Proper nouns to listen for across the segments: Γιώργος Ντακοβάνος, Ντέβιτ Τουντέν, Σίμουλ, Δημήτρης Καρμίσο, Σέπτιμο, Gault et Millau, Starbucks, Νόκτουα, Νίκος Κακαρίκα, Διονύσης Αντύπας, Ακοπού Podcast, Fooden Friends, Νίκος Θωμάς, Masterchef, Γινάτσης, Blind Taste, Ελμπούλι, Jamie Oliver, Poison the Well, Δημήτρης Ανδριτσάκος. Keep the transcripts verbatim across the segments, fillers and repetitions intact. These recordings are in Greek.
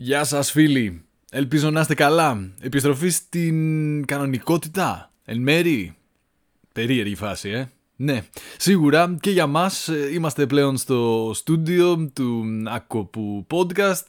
Γεια σας φίλοι, ελπίζω να είστε καλά. Επιστροφή στην κανονικότητα, εν μέρη. Περίεργη φάση, ε. Ναι, σίγουρα και για μας είμαστε πλέον στο στούντιο του Ακοπού Podcast.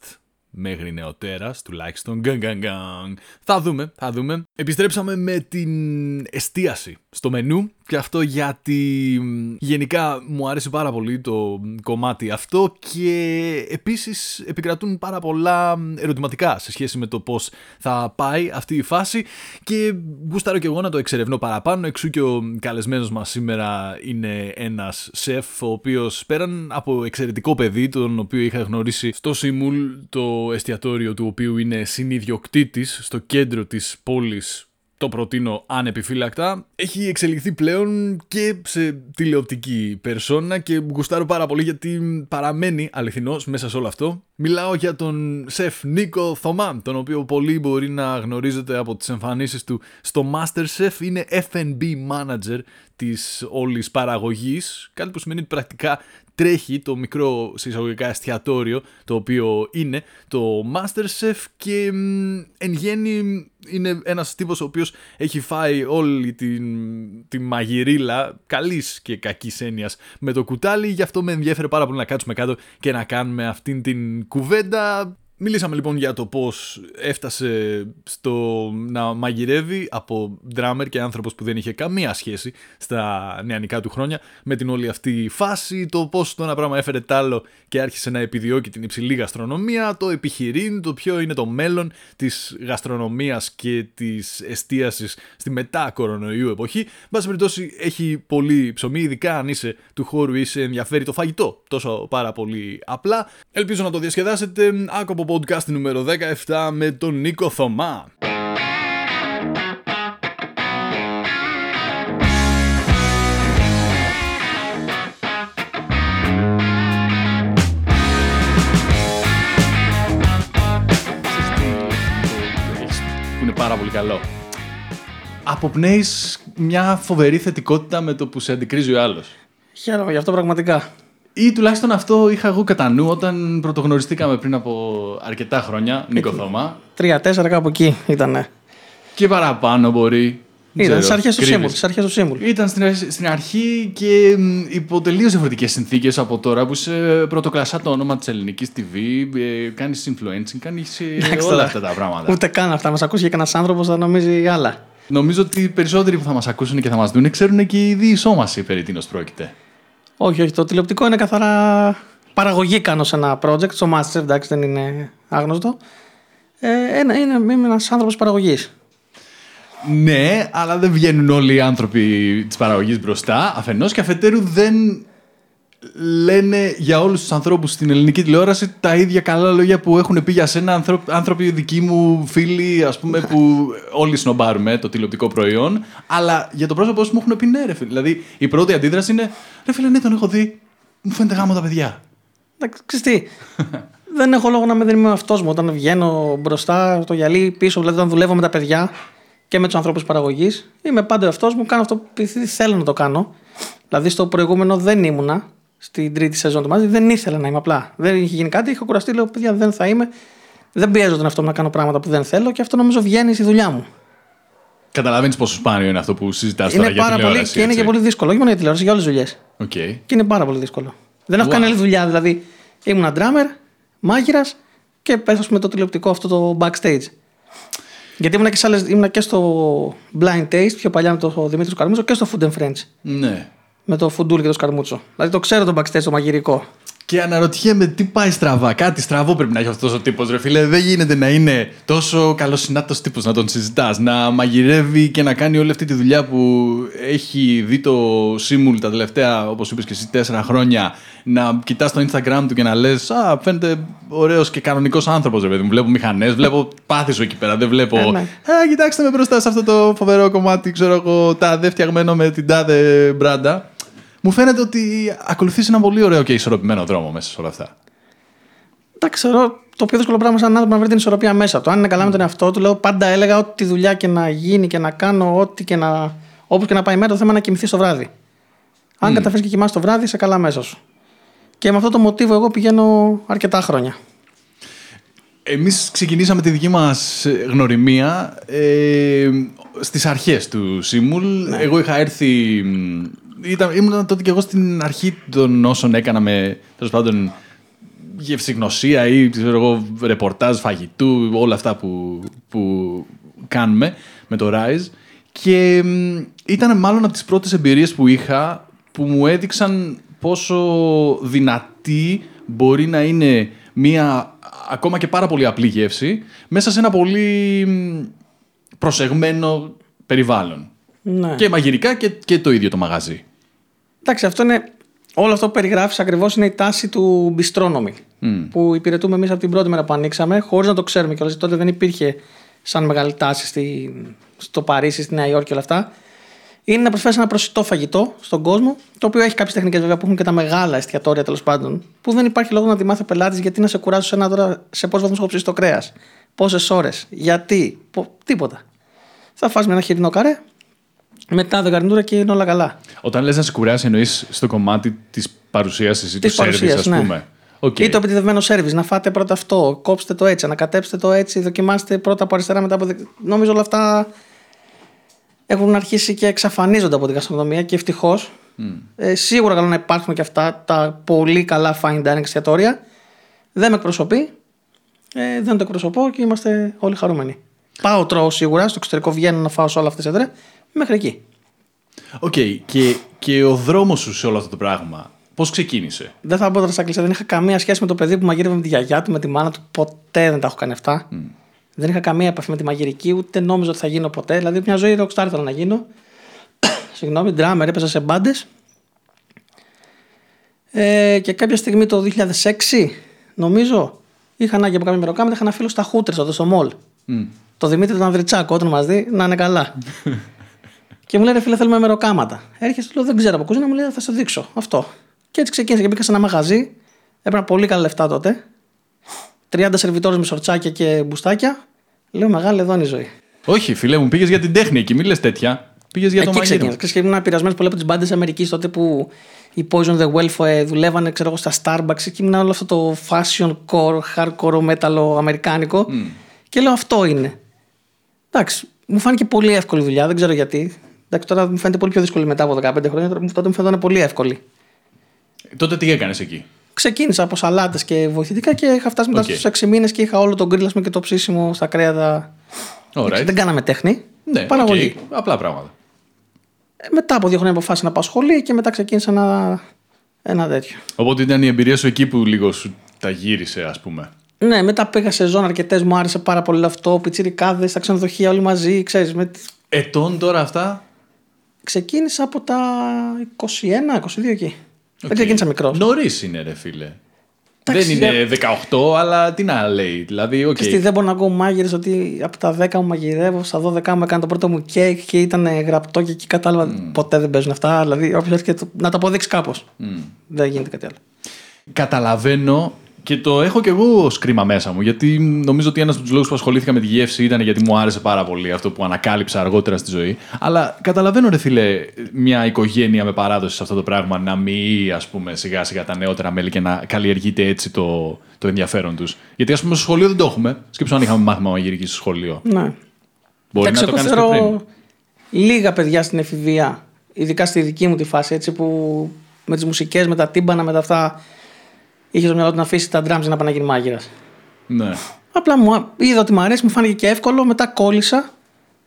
Μέχρι νεοτέρας, τουλάχιστον. Γκαν, γκαν, γκαν. Θα δούμε, θα δούμε. Επιστρέψαμε με την εστίαση στο μενού. Και αυτό γιατί γενικά μου αρέσει πάρα πολύ το κομμάτι αυτό. Και επίσης επικρατούν πάρα πολλά ερωτηματικά σε σχέση με το πώς θα πάει αυτή η φάση. Και γουστάρω και εγώ να το εξερευνώ παραπάνω. Εξού και ο καλεσμένος μας σήμερα είναι ένας σεφ, ο οποίος πέραν από εξαιρετικό παιδί, τον οποίο είχα γνωρίσει στο Σίμουλ, το εστιατόριο του οποίου είναι συνιδιοκτήτης στο κέντρο της πόλης, το προτείνω ανεπιφύλακτα, έχει εξελιχθεί πλέον και σε τηλεοπτική περσόνα και γουστάρω πάρα πολύ γιατί παραμένει αληθινός μέσα σε όλο αυτό. Μιλάω για τον σεφ Νίκο Θωμά, τον οποίο πολλοί μπορεί να γνωρίζετε από τις εμφανίσεις του στο Masterchef. Είναι εφ εν μπι manager της όλης παραγωγής, κάτι που σημαίνει ότι πρακτικά τρέχει το μικρό συσσαγωγικά εστιατόριο το οποίο είναι το Masterchef και εν γέννη είναι ένας τύπος ο οποίος έχει φάει όλη τη, τη μαγειρίλα καλής και κακής έννοιας με το κουτάλι. Γι' αυτό με ενδιέφερε πάρα πολύ να κάτσουμε κάτω και να κάνουμε αυτήν την κουβέντα. Μιλήσαμε λοιπόν για το πώς έφτασε στο να μαγειρεύει από ντράμερ και άνθρωπος που δεν είχε καμία σχέση στα νεανικά του χρόνια με την όλη αυτή φάση, το πώς το ένα πράγμα έφερε τ' άλλο και άρχισε να επιδιώκει την υψηλή γαστρονομία, το επιχειρήν, το ποιο είναι το μέλλον της γαστρονομίας και της εστίασης στη μετά κορονοϊού εποχή. Μπας περιπτώσει έχει πολύ ψωμί, ειδικά αν είσαι του χώρου ή σε ενδιαφέρει το φαγητό τόσο πάρα πολύ απλά. Ελπίζω να το διασκεδάσετε. Άκοπο podcast νούμερο δεκαεπτά με τον Νίκο Θωμά. Που είναι πάρα πολύ καλό. Αποπνέεις μια φοβερή θετικότητα με το που σε αντικρίζει ο άλλος. Χαίρομαι γι' αυτό πραγματικά. Ή τουλάχιστον αυτό είχα εγώ κατά νου όταν πρωτογνωριστήκαμε πριν από αρκετά χρόνια, Νίκο Θωμά. Τρία-τέσσερα κάπου εκεί ήτανε. Και παραπάνω μπορεί. Ήταν στις αρχές του Σίμουλ. Ήταν στην, στην αρχή και υπό τελείως διαφορετικές συνθήκες από τώρα που είσαι πρωτοκλασσά το όνομα της ελληνικής τι βι, κάνεις influencing, κάνεις όλα αυτά τα πράγματα. Ούτε καν αυτά. Μας ακούσει και κανένας άνθρωπος θα νομίζει άλλα. Νομίζω ότι οι περισσότεροι που θα μας ακούσουν και θα μας δουν ξέρουν και ήδη η σώμαση περί τίνος πρόκειται. Όχι, όχι. Το τηλεοπτικό είναι καθαρά παραγωγή, κάνω σε ένα project. Στο Masterchef, εντάξει, δεν είναι άγνωστο. Ε, είναι είμαι ένας άνθρωπος παραγωγής. Ναι, αλλά δεν βγαίνουν όλοι οι άνθρωποι της παραγωγής μπροστά. Αφενός και αφετέρου δεν λένε για όλους τους ανθρώπους στην ελληνική τηλεόραση τα ίδια καλά λόγια που έχουν πει για σένα άνθρωποι δικοί μου φίλοι, ας πούμε, που όλοι σνομπάρουμε το τηλεοπτικό προϊόν, αλλά για το πρόσωπο μου έχουν πει ναι, ρε φίλε. Δηλαδή η πρώτη αντίδραση είναι ρε φίλε, ναι, τον έχω δει, μου φαίνεται γάμο τα παιδιά. Εντάξει, δεν έχω λόγο να με δίνει με αυτός μου όταν βγαίνω μπροστά στο γυαλί πίσω, δηλαδή όταν δουλεύω με τα παιδιά και με τους ανθρώπους παραγωγής. Είμαι πάντα αυτός μου, κάνω αυτό που θέλω να το κάνω. Δηλαδή στο προηγούμενο δεν ήμουνα. Στην τρίτη σεζόν του μάζι δεν ήθελα να είμαι απλά. Δεν είχε γίνει κάτι, είχα κουραστεί, λέω παιδιά δεν θα είμαι. Δεν πιέζω τον εαυτό μου να κάνω πράγματα που δεν θέλω και αυτό νομίζω βγαίνει στη δουλειά μου. Καταλαβαίνεις πόσο σπάνιο είναι αυτό που συζητάς τώρα για τηλεόραση. Είναι πάρα πολύ και είναι και πολύ δύσκολο, όχι μόνο για τηλεόραση, για όλες τις δουλειές. Okay. Και είναι πάρα πολύ δύσκολο. Δεν έχω wow. κάνει άλλη δουλειά, δηλαδή ήμουν ντράμερ, μάγειρας και πέθος με το τηλεοπτικό αυτό το backstage. Γιατί ήμουν και, σε άλλες, ήμουν και στο Blind Taste, πιο παλιά με τον Δημήτρη Καρμίσο και στο Fooden Friends. Ναι. Με το φουντούλ και το σκαρμούτσο. Δηλαδή το ξέρω τον backstage, το μαγειρικό. Και αναρωτιέμαι τι πάει στραβά. Κάτι στραβό πρέπει να έχει αυτός ο τύπος, ρε φίλε. Δεν γίνεται να είναι τόσο καλοσυνάτος τύπος, να τον συζητάς, να μαγειρεύει και να κάνει όλη αυτή τη δουλειά που έχει δει το Σίμουλ τα τελευταία, όπως είπες και εσύ, τέσσερα χρόνια. Να κοιτάς το Instagram του και να λες α, φαίνεται ωραίος και κανονικός άνθρωπος, ρε παιδί μου. Βλέπω μηχανές, βλέπω πάθη σου εκεί πέρα. Δεν βλέπω. Ε, ναι. Α, κοιτάξτε με μπροστά σε αυτό το φοβερό κομμάτι, ξέρω εγώ, τάδε φτιαγμένο με την τάδε μπράντα. Μου φαίνεται ότι ακολουθείς έναν πολύ ωραίο και ισορροπημένο δρόμο μέσα σε όλα αυτά. Εντάξει, θεωρώ το πιο δύσκολο πράγμα σαν άνθρωπο να βρει την ισορροπία μέσα του. Αν είναι καλά mm. με τον εαυτό του, λέω πάντα έλεγα ό,τι δουλειά και να γίνει και να κάνω, ό,τι και να. Όπως και να πάει μέρα, το θέμα είναι να κοιμηθεί το βράδυ. Αν mm. καταφέρεις και κοιμάσαι το βράδυ, είσαι καλά μέσα σου. Και με αυτό το μοτίβο εγώ πηγαίνω αρκετά χρόνια. Εμείς ξεκινήσαμε τη δική μας γνωριμία ε, στις αρχές του Σίμουλ. Ναι. Εγώ είχα έρθει... Ήταν, ήμουν τότε και εγώ στην αρχή των όσων έκανα με, τέλος πάντων, γευσηγνωσία ή ξέρω εγώ, ρεπορτάζ φαγητού, όλα αυτά που, που κάνουμε με το Rise. Και ε, ήταν μάλλον από τις πρώτες εμπειρίες που είχα που μου έδειξαν πόσο δυνατή μπορεί να είναι μία ακόμα και πάρα πολύ απλή γεύση μέσα σε ένα πολύ προσεγμένο περιβάλλον. Ναι. Και μαγειρικά και, και το ίδιο το μαγαζί. Εντάξει, αυτό είναι, όλο αυτό που περιγράφεις ακριβώς είναι η τάση του μπιστρόνομι mm. που υπηρετούμε εμείς από την πρώτη μέρα που ανοίξαμε, χωρίς να το ξέρουμε κιόλας. Τότε δεν υπήρχε σαν μεγάλη τάση στη, στο Παρίσι, στη Νέα Υόρκη και όλα αυτά. Είναι να προσφέρεις ένα προσιτό φαγητό στον κόσμο, το οποίο έχει κάποιες τεχνικές βέβαια που έχουν και τα μεγάλα εστιατόρια τέλος πάντων, που δεν υπάρχει λόγο να τη μάθει ο πελάτης γιατί να σε κουράζω σε ένα τώρα σε πόσους βαθμούς έχω ψήσει το κρέας, πόσες ώρες, γιατί, πο, τίποτα. Θα φας με ένα χοιρινό καρέ, μετά δε γαρνιτούρα και είναι όλα καλά. Όταν λες να σε κουράσει, εννοείς στο κομμάτι της παρουσίασης ή του σερβις, ας πούμε. Ναι. Okay. Ή το επιτεδευμένο σερβις, να φάτε πρώτα αυτό, κόψτε το έτσι, ανακατέψτε το έτσι, δοκιμάστε πρώτα από αριστερά, μετά από δεξιά. Νομίζω όλα αυτά έχουν αρχίσει και εξαφανίζονται από την γαστρονομία και ευτυχώς. Mm. Ε, σίγουρα καλό να υπάρχουν και αυτά τα πολύ καλά fine dining εστιατόρια. Δεν με εκπροσωπεί, ε, δεν το εκπροσωπώ και είμαστε όλοι χαρούμενοι. Πάω, τρώω σίγουρα, στο εξωτερικό βγαίνω να φάω σε όλα αυτές τις έδρες, μέχρι εκεί. Οκ, okay. και, και ο δρόμος σου σε όλο αυτό το πράγμα, πώς ξεκίνησε? Δεν θα μπω τώρα στα κλειστά, δεν είχα καμία σχέση με το παιδί που μαγείρευε με τη γιαγιά του, με τη μάνα του, ποτέ δεν τα έχω κάνει αυτά. Mm. Δεν είχα καμία επαφή με τη μαγειρική, ούτε νόμιζα ότι θα γίνω ποτέ. Δηλαδή, μια ζωή rockstar ήθελα να γίνω. Συγγνώμη, drummer, έπαιζα σε μπάντες. Ε, και κάποια στιγμή το δύο χιλιάδες έξι, νομίζω, είχα ανάγκη από κάποια μεροκάματα. Είχα ένα φίλο στα Hooters εδώ στο Mall. Mm. Το Δημήτρη τον Ανδριτσάκο, όταν μας δει, να είναι καλά. Και μου λέει, ρε φίλε, θέλουμε μεροκάματα. Έρχεσαι, λέω, δεν ξέρω από κουζίνα, μου λέει, θα σου δείξω αυτό. Και έτσι ξεκίνησα και μπήκα σε ένα μαγαζί. Έπαιρνα πολύ καλά λεφτά τότε. τριάντα σερβιτόρες με σορτσάκια και μπουστάκια. Λέω, μεγάλη εδώ είναι η ζωή. Όχι, φίλε μου, πήγες για την τέχνη εκεί, μην λες τέτοια. Πήγες για το μαγείρεμα. Εκεί ξεκίνησα. Και ήμουν πειρασμένος πολύ από τις μπάντες Αμερικής τότε που οι Poison the Well δουλεύανε, ξέρω εγώ, στα Starbucks. Εκεί ήμουν όλο αυτό το fashion core, hardcore μέταλλο αμερικάνικο. Mm. Και λέω, αυτό είναι. Εντάξει, μου φάνηκε πολύ εύκολη δουλειά, δεν ξέρω γιατί. Εντάξει, τώρα μου φαίνεται πολύ πιο δύσκολη μετά από δεκαπέντε χρόνια. Τότε μου φαίνονταν πολύ εύκολη. Τότε τι έκανες εκεί? Ξεκίνησα από σαλάτες και βοηθητικά και είχα φτάσει μετά okay. στους έξι μήνες και είχα όλο τον γκρίλ και το ψήσιμο στα κρέατα. Right. Δεν κάναμε τέχνη. Ναι, παραγωγή. Okay. Απλά πράγματα. Μετά από δύο χρόνια αποφάσισα να πάω σχολή και μετά ξεκίνησα ένα, ένα τέτοιο. Οπότε ήταν η εμπειρία σου εκεί που λίγο σου τα γύρισε, ας πούμε. Ναι, μετά πήγα σε ζώνες αρκετές, μου άρεσε πάρα πολύ αυτό. Πιτσιρικάδες, τα ξενοδοχεία όλοι μαζί, ξέρεις. Με... Ετών τώρα αυτά. Ξεκίνησα από τα είκοσι ένα είκοσι δύο εκεί. Okay. Δεν ξεκίνησα μικρός. Νωρίς είναι, ρε φίλε. Εντάξει, δεν είναι δεκαοκτώ, αλλά τι να λέει. Δηλαδή, okay. Και δεν μπορώ να ακούω μάγειρες ότι από τα δέκα μου μαγειρεύω, στα δώδεκα μου έκανα το πρώτο μου κέικ και ήταν γραπτό και εκεί κατάλαβα. Mm. Ποτέ δεν παίζουν αυτά. Δηλαδή, όποιος έρχεται το... να τα αποδείξει κάπως. Mm. Δεν γίνεται κάτι άλλο. Καταλαβαίνω και το έχω κι εγώ ως κρίμα μέσα μου. Γιατί νομίζω ότι ένας από τους λόγους που ασχολήθηκα με τη γεύση ήταν γιατί μου άρεσε πάρα πολύ αυτό που ανακάλυψα αργότερα στη ζωή. Αλλά καταλαβαίνω, ρε φίλε, μια οικογένεια με παράδοση σε αυτό το πράγμα να μοιεί, ας πούμε, σιγά σιγά τα νεότερα μέλη και να καλλιεργείται έτσι το, το ενδιαφέρον τους. Γιατί, ας πούμε, στο σχολείο δεν το έχουμε. Σκέψου αν είχαμε μάθημα μαγειρική στο σχολείο. Ναι. Μπορεί να το κάνεις πιο πριν. Λίγα παιδιά στην εφηβεία, ειδικά στη δική μου τη φάση, έτσι που με τις μουσικές, με τα τύμπανα, με τα αυτά. Είχε στο μυαλό του να αφήσει τα drums να πάνε να γίνει μάγειρας. Ναι. Απλά μου είδα ότι μου αρέσει, μου φάνηκε και εύκολο, μετά κόλλησα.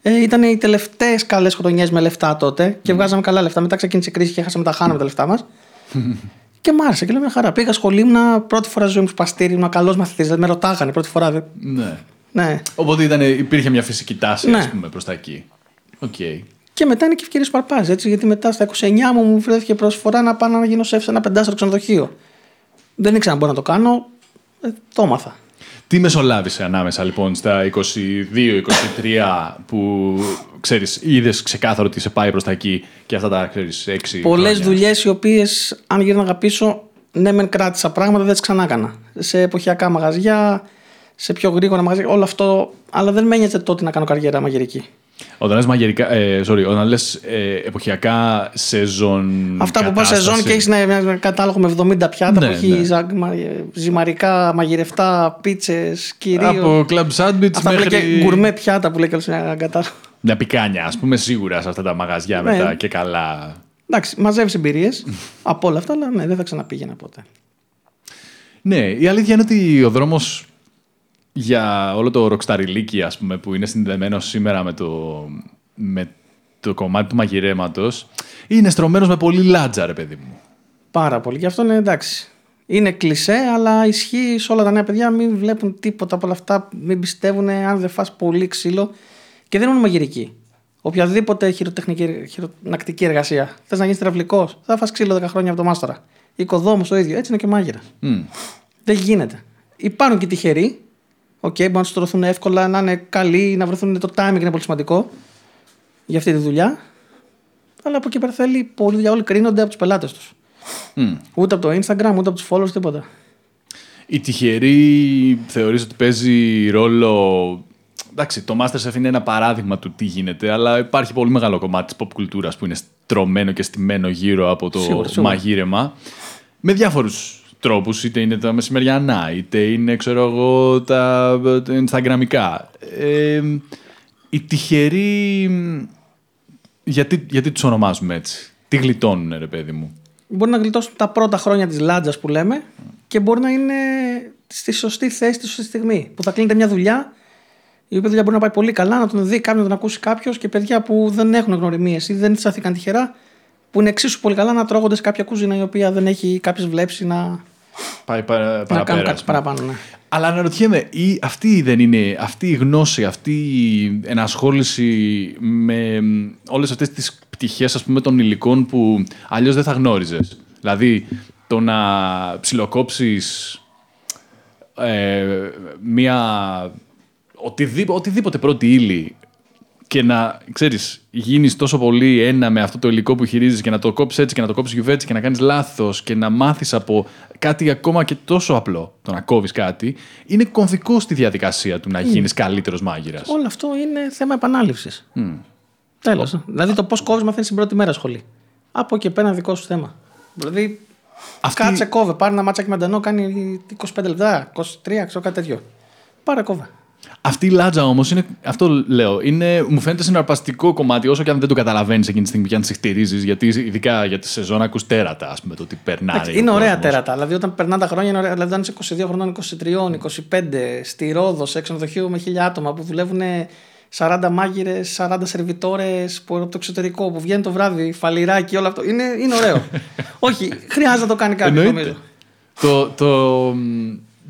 Ε, ήταν οι τελευταίες καλές χρονιές με λεφτά τότε και mm. βγάζαμε καλά λεφτά. Μετά ξεκίνησε η κρίση και χάσαμε τα χάναμε τα λεφτά μας. Και μου άρεσε και λέω μια χαρά. Πήγα σχολή, ήμουν πρώτη φορά ζωή μου στο παστήρι, ήμουν καλός μαθητής. Δηλαδή με ρωτάγανε πρώτη φορά. Ναι. ναι. Οπότε ήταν, υπήρχε μια φυσική τάση, ναι. ας πούμε, προς τα εκεί. Okay. Και μετά είναι και ευκαιρίες που αρπάζει. Γιατί μετά στα είκοσι εννιά μου μου βρέθηκε προσφορά να πάω να γίνω σεφ σε ένα πεντάστερο ξενοδοχείο. Δεν ήξερα αν μπορώ να το κάνω, ε, το έμαθα. Τι μεσολάβησε ανάμεσα λοιπόν στα είκοσι δύο είκοσι τρία που ξέρεις, είδες ξεκάθαρο ότι σε πάει προς τα εκεί και αυτά τα ξέρεις έξι πολλές δουλειές οι οποίες αν γύρναγα πίσω, ναι μεν κράτησα πράγματα, δεν τις ξανά έκανα. Σε εποχιακά μαγαζιά, σε πιο γρήγορα μαγαζιά, όλο αυτό. Αλλά δεν με ένιωθε τότε να κάνω καριέρα μαγειρική. Όταν λες μαγειρικά, ε, sorry, όταν λες ε, εποχιακά σεζόν. Αυτά που πας σεζόν και έχεις ένα κατάλογο με εβδομήντα πιάτα, ναι, που έχει, ναι, ζα, ζυμαρικά, μαγειρευτά, πίτσες, κυρίως. Από κλαμπ σάντουιτς μέχρι. Και γκουρμέ πιάτα που λέει και ένα κατάλογο. Να πικάνια, ας πούμε, σίγουρα σε αυτά τα μαγαζιά, ναι, μετά και καλά. Εντάξει, μαζεύεις εμπειρίες από όλα αυτά, αλλά ναι, δεν θα ξαναπήγαινα ποτέ. Ναι, η αλήθεια είναι ότι ο δρόμος για όλο το ροκσταριλίκι, ας πούμε, που είναι συνδεμένο σήμερα με το, με το κομμάτι του μαγειρέματος, είναι στρωμένος με πολύ λάτζα, ρε παιδί μου. Πάρα πολύ. Γι' αυτό είναι εντάξει. Είναι κλισέ, αλλά ισχύει σε όλα τα νέα παιδιά. Μην βλέπουν τίποτα από όλα αυτά. Μην πιστεύουν, αν δεν φας πολύ ξύλο. Και δεν είναι μαγειρική. Οποιαδήποτε χειρονακτική εργασία. Θες να γίνεις τραυλικός, θα φας ξύλο δέκα χρόνια από το μάστορα. Οικοδόμος το ίδιο. Έτσι είναι και μάγειρας. Mm. Δεν γίνεται. Υπάρχουν και τυχεροί. Οκ, okay, μπορούν να στρωθούν εύκολα, να είναι καλοί, να βρεθούν, το timing είναι πολύ σημαντικό για αυτή τη δουλειά. Αλλά από εκεί πέρα θέλει πολλή δουλειά. Όλοι κρίνονται από τους πελάτες τους. Mm. Ούτε από το Instagram, ούτε από τους followers, τίποτα. Η τυχερή θεωρείς ότι παίζει ρόλο. Εντάξει, το Masterchef είναι ένα παράδειγμα του τι γίνεται, αλλά υπάρχει πολύ μεγάλο κομμάτι της pop κουλτούρας που είναι στρωμένο και στημένο γύρω από το σίγουρα, σίγουρα. μαγείρεμα. Με διάφορους τρόπους, είτε είναι τα μεσημεριανά, είτε είναι, ξέρω εγώ, τα Instagramικά. Ε, οι τυχεροί, γιατί, γιατί τους ονομάζουμε έτσι? Τι γλιτώνουν, ρε παιδί μου? Μπορεί να γλιτώσουν τα πρώτα χρόνια της λάντζας που λέμε, και μπορεί να είναι στη σωστή θέση, στη σωστή στιγμή. Που θα κλείνεται μια δουλειά, η οποία δουλειά μπορεί να πάει πολύ καλά, να τον δει κάποιον, να τον ακούσει κάποιος, και παιδιά που δεν έχουν γνωριμίες ή δεν τσαθήκαν τυχερά, που είναι εξίσου πολύ καλά να τρώγονται σε κάποια κουζίνα η οποία δεν έχει κάποιες βλέψεις να πάει παρα, να κάνουν κάτι παραπάνω. Ναι. Αλλά αναρωτιέμαι, η, αυτή, δεν είναι, αυτή η γνώση, αυτή η ενασχόληση με όλες αυτές τις πτυχές, ας πούμε, των υλικών που αλλιώς δεν θα γνώριζες. Δηλαδή το να ψιλοκόψεις ε, μία οτιδήποτε, οτιδήποτε πρώτη ύλη, και να, ξέρεις, γίνεις τόσο πολύ ένα με αυτό το υλικό που χειρίζεις, και να το κόψεις έτσι και να το κόψεις γιουβέτσι και να κάνεις λάθος και να μάθεις από κάτι ακόμα και τόσο απλό, το να κόβεις κάτι, είναι κομβικό στη διαδικασία του να γίνεις mm. καλύτερος μάγειρας. Όλο αυτό είναι θέμα επανάληψης. Mm. Τέλος. Oh. Δηλαδή το πώς κόβεις μαθαίνεις την πρώτη μέρα σχολή. Από εκεί πέρα δικό σου θέμα. Δηλαδή αυτή... κάτσε κόβε, πάρε ένα ματσάκι μαντανό, κάνει είκοσι πέντε λεπτά, είκοσι τρία, ξέρω, κάτι τέτοιο. Πάρε κόβε. Αυτή η λάτζα όμως είναι, αυτό λέω, είναι, μου φαίνεται συναρπαστικό κομμάτι, όσο και αν δεν το καταλαβαίνεις εκείνη τη στιγμή και αν συχτηρίζεις, γιατί ειδικά για τη σεζόν ακούς τέρατα, ας πούμε, το ότι περνάει. Είναι ωραία τέρατα. Δηλαδή, όταν περνά τα χρόνια, είναι ωραία. Δηλαδή, όταν είσαι είκοσι δύο χρονών, είκοσι τρία, είκοσι πέντε, στη Ρόδο, σε ξενοδοχείο με χίλια άτομα που δουλεύουν σαράντα μάγειρες, σαράντα σερβιτόρες από το εξωτερικό, που βγαίνει το βράδυ, φαλιράκι, όλο αυτό. Είναι, είναι ωραίο. Όχι, χρειάζεται να το κάνει κάποιος, νομίζω. Το. το...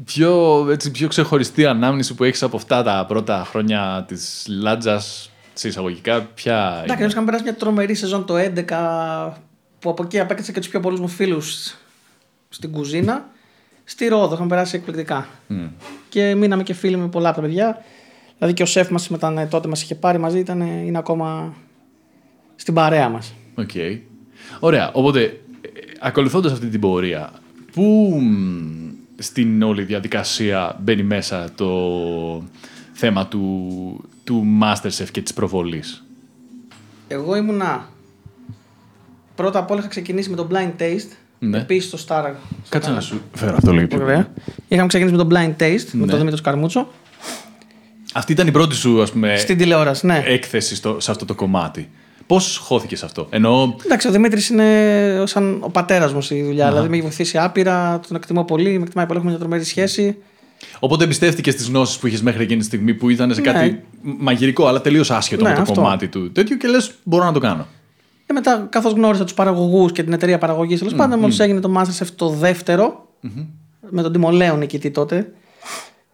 Πιο, έτσι, πιο ξεχωριστή ανάμνηση που έχεις από αυτά τα πρώτα χρόνια της λάτζας, σε εισαγωγικά, ποια? Εντάξει, είχαμε περάσει μια τρομερή σεζόν το έντεκα, που από εκεί απέκτησα και τους πιο πολλούς μου φίλους στην κουζίνα. Στη Ρόδο είχαμε περάσει εκπληκτικά. Mm. Και μείναμε και φίλοι με πολλά από τα παιδιά. Δηλαδή και ο σεφ μας ήταν, τότε μας είχε πάρει μαζί, ήταν, είναι ακόμα στην παρέα μας. Οκ. Okay. Ωραία. Οπότε, ακολουθώντας αυτή την πορεία, που... στην όλη διαδικασία μπαίνει μέσα το θέμα του, του Masterchef και της προβολής? Εγώ ήμουνα... Πρώτα απ' όλα είχα ξεκινήσει με το Blind Taste, ναι, επίσης στο Starbucks. Κάτσε να σου φέρω αυτό λίγο πιο. Είχαμε ξεκινήσει με το Blind Taste, ναι, με τον Δημήτρη Καρμίσο. Αυτή ήταν η πρώτη σου, ας πούμε, στην τηλεόραση, ναι, έκθεση στο, σε αυτό το κομμάτι. Πώς χώθηκες αυτό? Εννοώ... Εντάξει, ο Δημήτρης είναι σαν ο πατέρας μου στη δουλειά. Uh-huh. Δηλαδή με έχει βοηθήσει άπειρα, τον εκτιμώ πολύ, με εκτιμάει πολύ, έχουμε μια τρομερή σχέση. Οπότε εμπιστεύτηκες τις γνώσεις που είχες μέχρι εκείνη τη στιγμή, που ήταν σε, ναι, κάτι μαγειρικό, αλλά τελείως άσχετο, ναι, με το αυτό. Κομμάτι του τέτοιου, και λες μπορώ να το κάνω. Και μετά, καθώς γνώρισα τους παραγωγούς και την εταιρεία παραγωγής, τέλος mm. πάντων, μόλις mm. έγινε το Masterchef το δεύτερο, mm-hmm. με τον Τιμολέο νικητή τότε,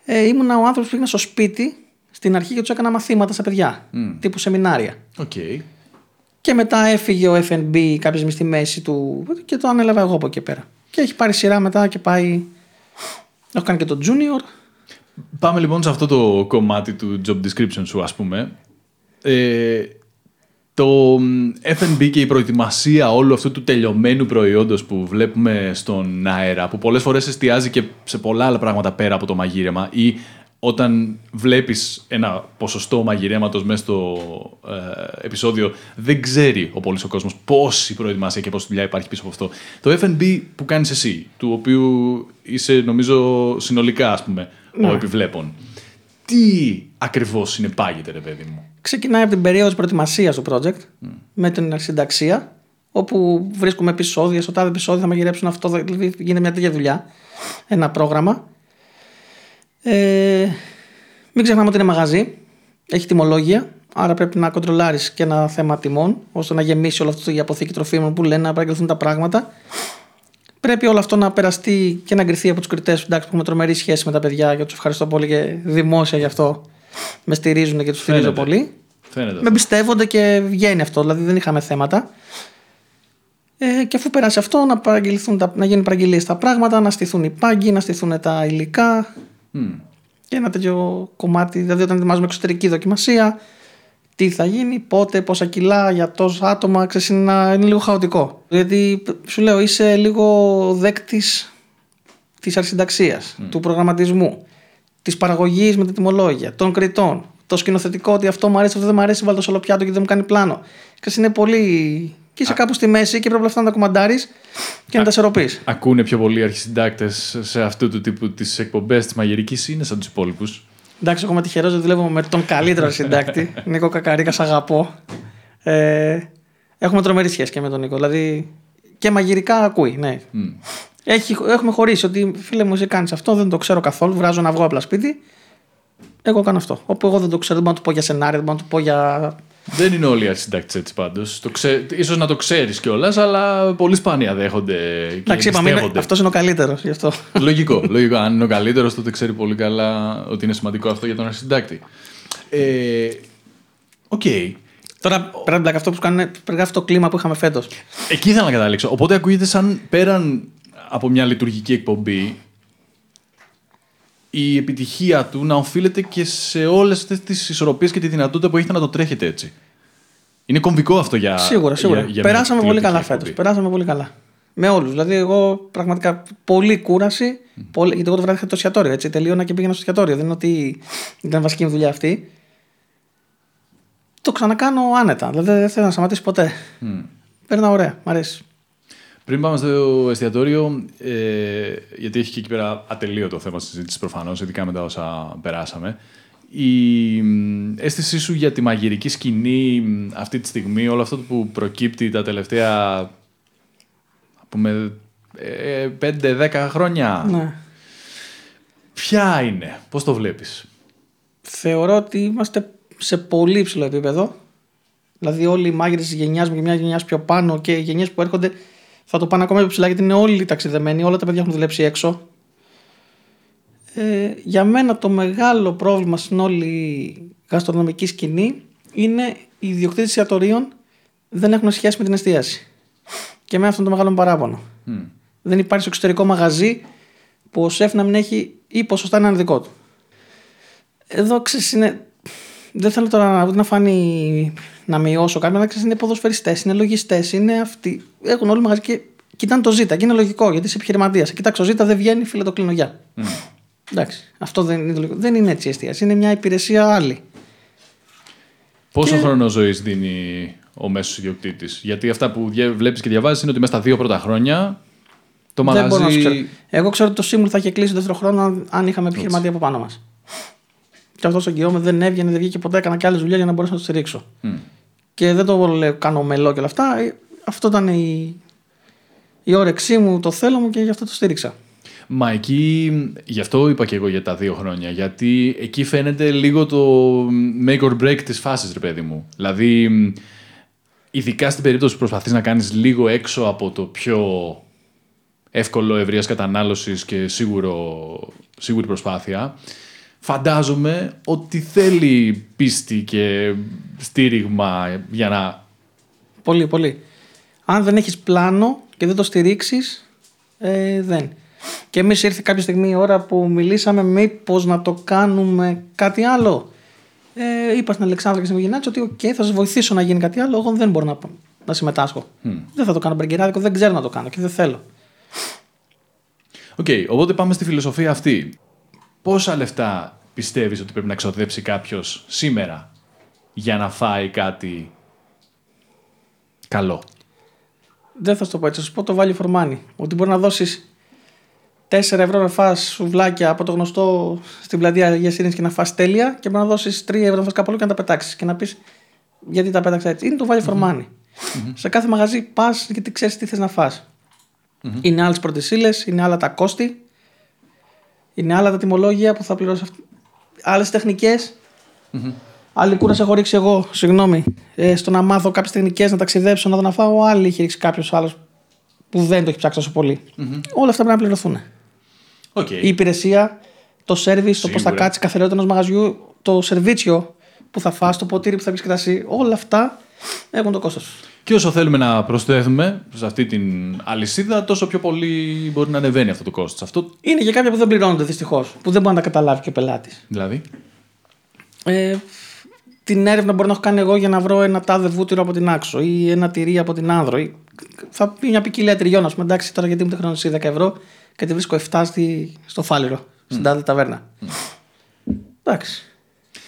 ε, ήμουνα ο άνθρωπος που πήγαινα στο σπίτι στην αρχή και τους έκανα μαθήματα στα παιδιά, mm. τύπου σεμινάρια. Okay. Και μετά έφυγε ο εφ εν μπι κάποιες μες στη μέση του και το ανέλαβα εγώ από εκεί πέρα. Και έχει πάρει σειρά μετά και πάει... Έχω κάνει και το junior. Πάμε λοιπόν σε αυτό το κομμάτι του job description σου, ας πούμε. Ε, το εφ εν μπι και η προετοιμασία όλου αυτού του τελειωμένου προϊόντος που βλέπουμε στον αέρα, που πολλές φορές εστιάζει και σε πολλά άλλα πράγματα πέρα από το μαγείρεμα, ή όταν βλέπεις ένα ποσοστό μαγειρέματος μέσα στο ε, επεισόδιο, δεν ξέρει ο πολύς ο κόσμος πόση προετοιμασία και πόση δουλειά υπάρχει πίσω από αυτό. Το εφ εν μπι που κάνεις εσύ, του οποίου είσαι νομίζω συνολικά, ας πούμε, ναι, ο επιβλέπων, τι ακριβώς συνεπάγεται, ρε παιδί μου? Ξεκινάει από την περίοδο προετοιμασίας του project, mm. με την συνταξία, όπου βρίσκουμε επεισόδια, στο τάδε επεισόδιο θα μαγειρέψουν αυτό, δηλαδή γίνεται μια τέτοια δουλειά, ένα πρόγραμμα. Ε, μην ξεχνάμε ότι είναι μαγαζί, έχει τιμολόγια, άρα πρέπει να κοντρολάρεις και ένα θέμα τιμών, ώστε να γεμίσει όλο αυτό η αποθήκη τροφίμων που λένε, να παραγγελθούν τα πράγματα. Πρέπει όλο αυτό να περαστεί και να εγκριθεί από τους κριτές. Εντάξει, που έχουμε τρομερή σχέση με τα παιδιά και τους ευχαριστώ πολύ και δημόσια γι' αυτό. Με στηρίζουν και τους στηρίζω πολύ. Φαίνεται. Με εμπιστεύονται και βγαίνει αυτό, δηλαδή δεν είχαμε θέματα. Ε, και αφού περάσει αυτό, να, τα, να γίνουν παραγγελίες τα πράγματα, να στηθούν οι πάγκοι, να στηθούν τα υλικά. Mm. Και ένα τέτοιο κομμάτι, δηλαδή όταν ετοιμάζουμε εξωτερική δοκιμασία, τι θα γίνει, πότε, πόσα κιλά, για τόσα άτομα, ξέρεις, είναι, είναι λίγο χαοτικό. Γιατί σου λέω, είσαι λίγο δέκτης της αρχισυνταξίας, mm. του προγραμματισμού, της παραγωγής με την τιμολόγια, των κριτών, το σκηνοθετικό, ότι αυτό μου αρέσει, αυτό δεν μου αρέσει, βάλω το σε όλο πιάτο και δεν μου κάνει πλάνο. Και είναι πολύ. Και είσαι κάπου στη μέση και πρέπει αυτά να τα κουμαντάρεις και να τα σερωπείς. Ακούνε πιο πολλοί αρχισυντάκτες σε αυτού του τύπου τις εκπομπές της μαγειρικής ή είναι σαν τους υπόλοιπους? Εντάξει, εγώ είμαι τυχερός ότι δουλεύω με τον καλύτερο αρχισυντάκτη, Νίκο Κακαρίκα, σ' αγαπώ. Ε, έχουμε τρομερή σχέση και με τον Νίκο. Δηλαδή και μαγειρικά ακούει, ναι. Mm. Έχει, έχουμε χωρίσει ότι φίλε μου, εσύ κάνεις αυτό, δεν το ξέρω καθόλου. Βράζω ένα αυγό απλά σπίτι. Εγώ κάνω αυτό. Όπου εγώ δεν το ξέρω, δεν μπορώ να του πω για σενάρια, δεν μπορώ να του πω για. Δεν είναι όλοι οι αρχισυντάκτες έτσι πάντως. Ξε... Ίσως να το ξέρεις κιόλας, αλλά πολύ σπάνια δέχονται και εντάξει, εμπιστεύονται. Αυτός είναι ο καλύτερος γι' αυτό. Λογικό, λογικό. Αν είναι ο καλύτερος, τότε ξέρει πολύ καλά ότι είναι σημαντικό αυτό για τον αρχισυντάκτη. Οκ. Ε... Okay. Τώρα πρέπει να αυτό που κάνουν, περιγράφει το κλίμα που είχαμε φέτος. Εκεί ήθελα να καταλήξω. Οπότε ακούγεται σαν πέραν από μια λειτουργική εκπομπή, η επιτυχία του να οφείλεται και σε όλες τις ισορροπίες και τη δυνατότητα που έχετε να το τρέχετε έτσι. Είναι κομβικό αυτό για. Σίγουρα, σίγουρα. Για, για Περάσαμε πολύ καλά φέτος. Περάσαμε πολύ καλά. Με όλους. Δηλαδή, εγώ πραγματικά πολύ κούραση. Mm-hmm. Πολύ, γιατί εγώ το βράδυ είχα το εστιατόριο. Έτσι. Τελείωνα και πήγαινα στο εστιατόριο. Δεν είναι ότι ήταν βασική μου δουλειά αυτή. Το ξανακάνω άνετα. Δηλαδή, δεν θέλω να σταματήσει ποτέ. Mm. Παίρνω ωραία. Μ' αρέσει. Πριν πάμε στο εστιατόριο, ε, γιατί έχει και εκεί πέρα ατελείωτο θέμα στη συζήτηση προφανώς, ειδικά μετά όσα περάσαμε, η αίσθησή σου για τη μαγειρική σκηνή αυτή τη στιγμή, όλο αυτό που προκύπτει τα τελευταία πούμε, ε, πέντε δέκα χρόνια, ναι, ποια είναι, πώς το βλέπεις? Θεωρώ ότι είμαστε σε πολύ υψηλό επίπεδο. Δηλαδή όλοι οι μάγειρες της γενιάς μου και μια γενιάς πιο πάνω και οι γενιές που έρχονται θα το πάνε ακόμα πιο ψηλά, γιατί είναι όλοι ταξιδεμένοι, όλα τα παιδιά έχουν δουλέψει έξω. Ε, για μένα το μεγάλο πρόβλημα στην όλη γαστρονομική σκηνή είναι οι ιδιοκτήτες εστιατορίων δεν έχουν σχέση με την εστίαση. Και εμένα αυτό είναι το μεγάλο μου παράπονο. Mm. Δεν υπάρχει στο εξωτερικό μαγαζί που ο σεφ να μην έχει ή ποσοστά να είναι δικό του. Εδώ ξέρεις είναι. Δεν θέλω τώρα να φάνει να μειώσω κάποιον, αλλά είναι ποδοσφαιριστές, είναι λογιστές, είναι αυτοί. Έχουν όλοι μαγαζί και κοιτάνε το ζήτα. Και είναι λογικό γιατί είσαι επιχειρηματίας. Κοιτάξτε, το ζήτα δεν βγαίνει, φίλε, το κλείνω. Γεια. Mm. Εντάξει. Αυτό δεν είναι λογικό. Δεν είναι έτσι η εστίαση. Είναι μια υπηρεσία άλλη. Πόσο και... χρόνο ζωής δίνει ο μέσος ιδιοκτήτης? Γιατί αυτά που βλέπεις και διαβάζεις είναι ότι μέσα στα δύο πρώτα χρόνια το μαγαζί. Δεν μπορώ να σου ξέρω. Εγώ ξέρω ότι το Σίμουλ θα είχε κλείσει το δεύτερο χρόνο αν είχαμε επιχειρηματία από πάνω μας. Και αυτός ο γκυόμαι δεν έβγαινε, δεν βγήκε ποτέ. Έκανα και άλλες δουλειές για να μπορέσω να το στηρίξω. Mm. Και δεν το λέω, κάνω μελό και όλα αυτά. Αυτό ήταν η, η όρεξή μου, το θέλω μου και γι' αυτό το στήριξα. Μα εκεί, γι' αυτό είπα και εγώ για τα δύο χρόνια. Γιατί εκεί φαίνεται λίγο το make or break της φάσης, ρε παιδί μου. Δηλαδή, ειδικά στην περίπτωση που προσπαθείς να κάνεις λίγο έξω από το πιο εύκολο ευρείας κατανάλωσης και σίγουρο, σίγουρη προσπάθεια. Φαντάζομαι ότι θέλει πίστη και στήριγμα για να... Πολύ, πολύ. Αν δεν έχεις πλάνο και δεν το στηρίξεις, ε, δεν. Και εμείς ήρθε κάποια στιγμή η ώρα που μιλήσαμε μήπως να το κάνουμε κάτι άλλο. Ε, είπα στην Αλεξάνδρα και στην Γινάτση ότι okay, θα σας βοηθήσω να γίνει κάτι άλλο, εγώ δεν μπορώ να, να συμμετάσχω. Mm. Δεν θα το κάνω μπεργκεράδικο, δεν ξέρω να το κάνω και δεν θέλω. Οκ, okay, οπότε πάμε στη φιλοσοφία αυτή. Πόσα λεφτά πιστεύεις ότι πρέπει να ξοδέψει κάποιος σήμερα για να φάει κάτι καλό? Δεν θα στο πω έτσι, θα σου πω το value for money. Ότι μπορεί να δώσεις τέσσερα ευρώ να φας σουβλάκια από το γνωστό στην πλατεία Αγίας Ειρήνης και να φας τέλεια, και μπορεί να δώσεις τρία ευρώ να φας καπολού και να τα πετάξεις και να πεις γιατί τα πέταξα έτσι. Είναι το value for money. Mm-hmm. Σε κάθε μαγαζί πας γιατί ξέρεις τι θες να φας. Mm-hmm. Είναι άλλες πρωτεσίλες, είναι άλλα τα κόστη, είναι άλλα τα τιμολόγια που θα πληρώσεις, άλλες τεχνικές. Mm-hmm. Άλλη κούραση έχω ρίξει εγώ, συγγνώμη, ε, στο να μάθω κάποιες τεχνικές, να ταξιδέψω, να δω να φάω. Άλλη είχε ρίξει κάποιος άλλος που δεν το έχει ψάξει τόσο πολύ. Mm-hmm. Όλα αυτά πρέπει να πληρωθούν. Okay. Η υπηρεσία, το σερβις, το πώς θα κάτσεις, η καθαριότητα ενός μαγαζιού, το σερβίτσιο που θα φας, το ποτήρι που θα πεις και εσύ, όλα αυτά έχουν το κόστος. Και όσο θέλουμε να προσθέτουμε σε αυτή την αλυσίδα, τόσο πιο πολύ μπορεί να ανεβαίνει αυτό το κόστος. Αυτό... Είναι και κάποια που δεν πληρώνονται δυστυχώς, που δεν μπορεί να τα καταλάβει και ο πελάτης. Δηλαδή. Ε, την έρευνα μπορώ να έχω κάνει εγώ για να βρω ένα τάδε βούτυρο από την Άξο ή ένα τυρί από την Άνδρο. Ή... Θα πει μια ποικιλία τυριών, α πούμε. Εντάξει, τώρα γιατί μου τη χρονίζει δέκα ευρώ και τη βρίσκω εφτά στη... στο Φάληρο, στην mm. τάδε ταβέρνα. Mm. Εντάξει.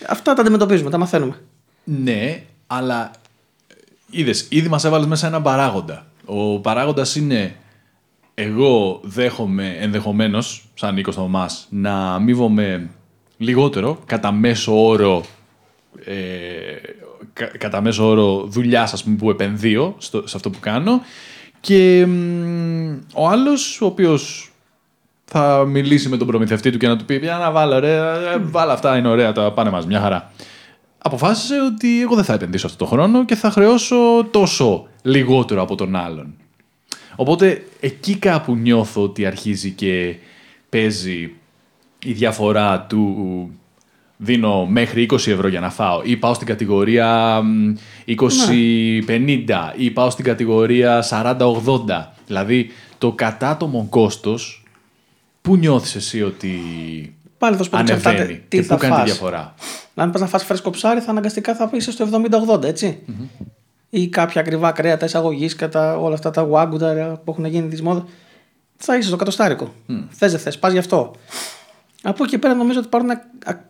Αυτά τα αντιμετωπίζουμε, τα μαθαίνουμε. Ναι, αλλά είδες, ήδη μας έβαλες μέσα έναν παράγοντα. Ο παράγοντας είναι εγώ δέχομαι ενδεχομένως, σαν Νίκος Θωμάς, να αμείβομαι λιγότερο κατά μέσο όρο. Ε, κα, κατά μέσο όρο δουλειάς, ας πούμε, που επενδύω στο, σε αυτό που κάνω, και μ, ο άλλος ο οποίος θα μιλήσει με τον προμηθευτή του και να του πει για να βάλω ωραία, βάλα αυτά, είναι ωραία, τα πάνε μας, μια χαρά, αποφάσισε ότι εγώ δεν θα επενδύσω αυτό το χρόνο και θα χρεώσω τόσο λιγότερο από τον άλλον. Οπότε εκεί κάπου νιώθω ότι αρχίζει και παίζει η διαφορά του δίνω μέχρι είκοσι ευρώ για να φάω, ή πάω στην κατηγορία είκοσι πενήντα, ή πάω στην κατηγορία σαράντα ογδόντα. Δηλαδή, το κατάτομο κόστος, πού νιώθεις εσύ ότι πάλι θα σου πω, ανεβαίνει και πού κάνει τη διαφορά? Αν πας να φας φρέσκο ψάρι, θα αναγκαστικά θα πεις στο εβδομήντα ογδόντα, έτσι. Mm-hmm. Ή κάποια ακριβά κρέατα εισαγωγής, κατά όλα αυτά τα γουάγκουντα που έχουν γίνει της μόδας, θα είσαι στο κατοστάρικο. Mm. Θες δεν θες, πας γι' αυτό. Από εκεί και πέρα νομίζω ότι υπάρχουν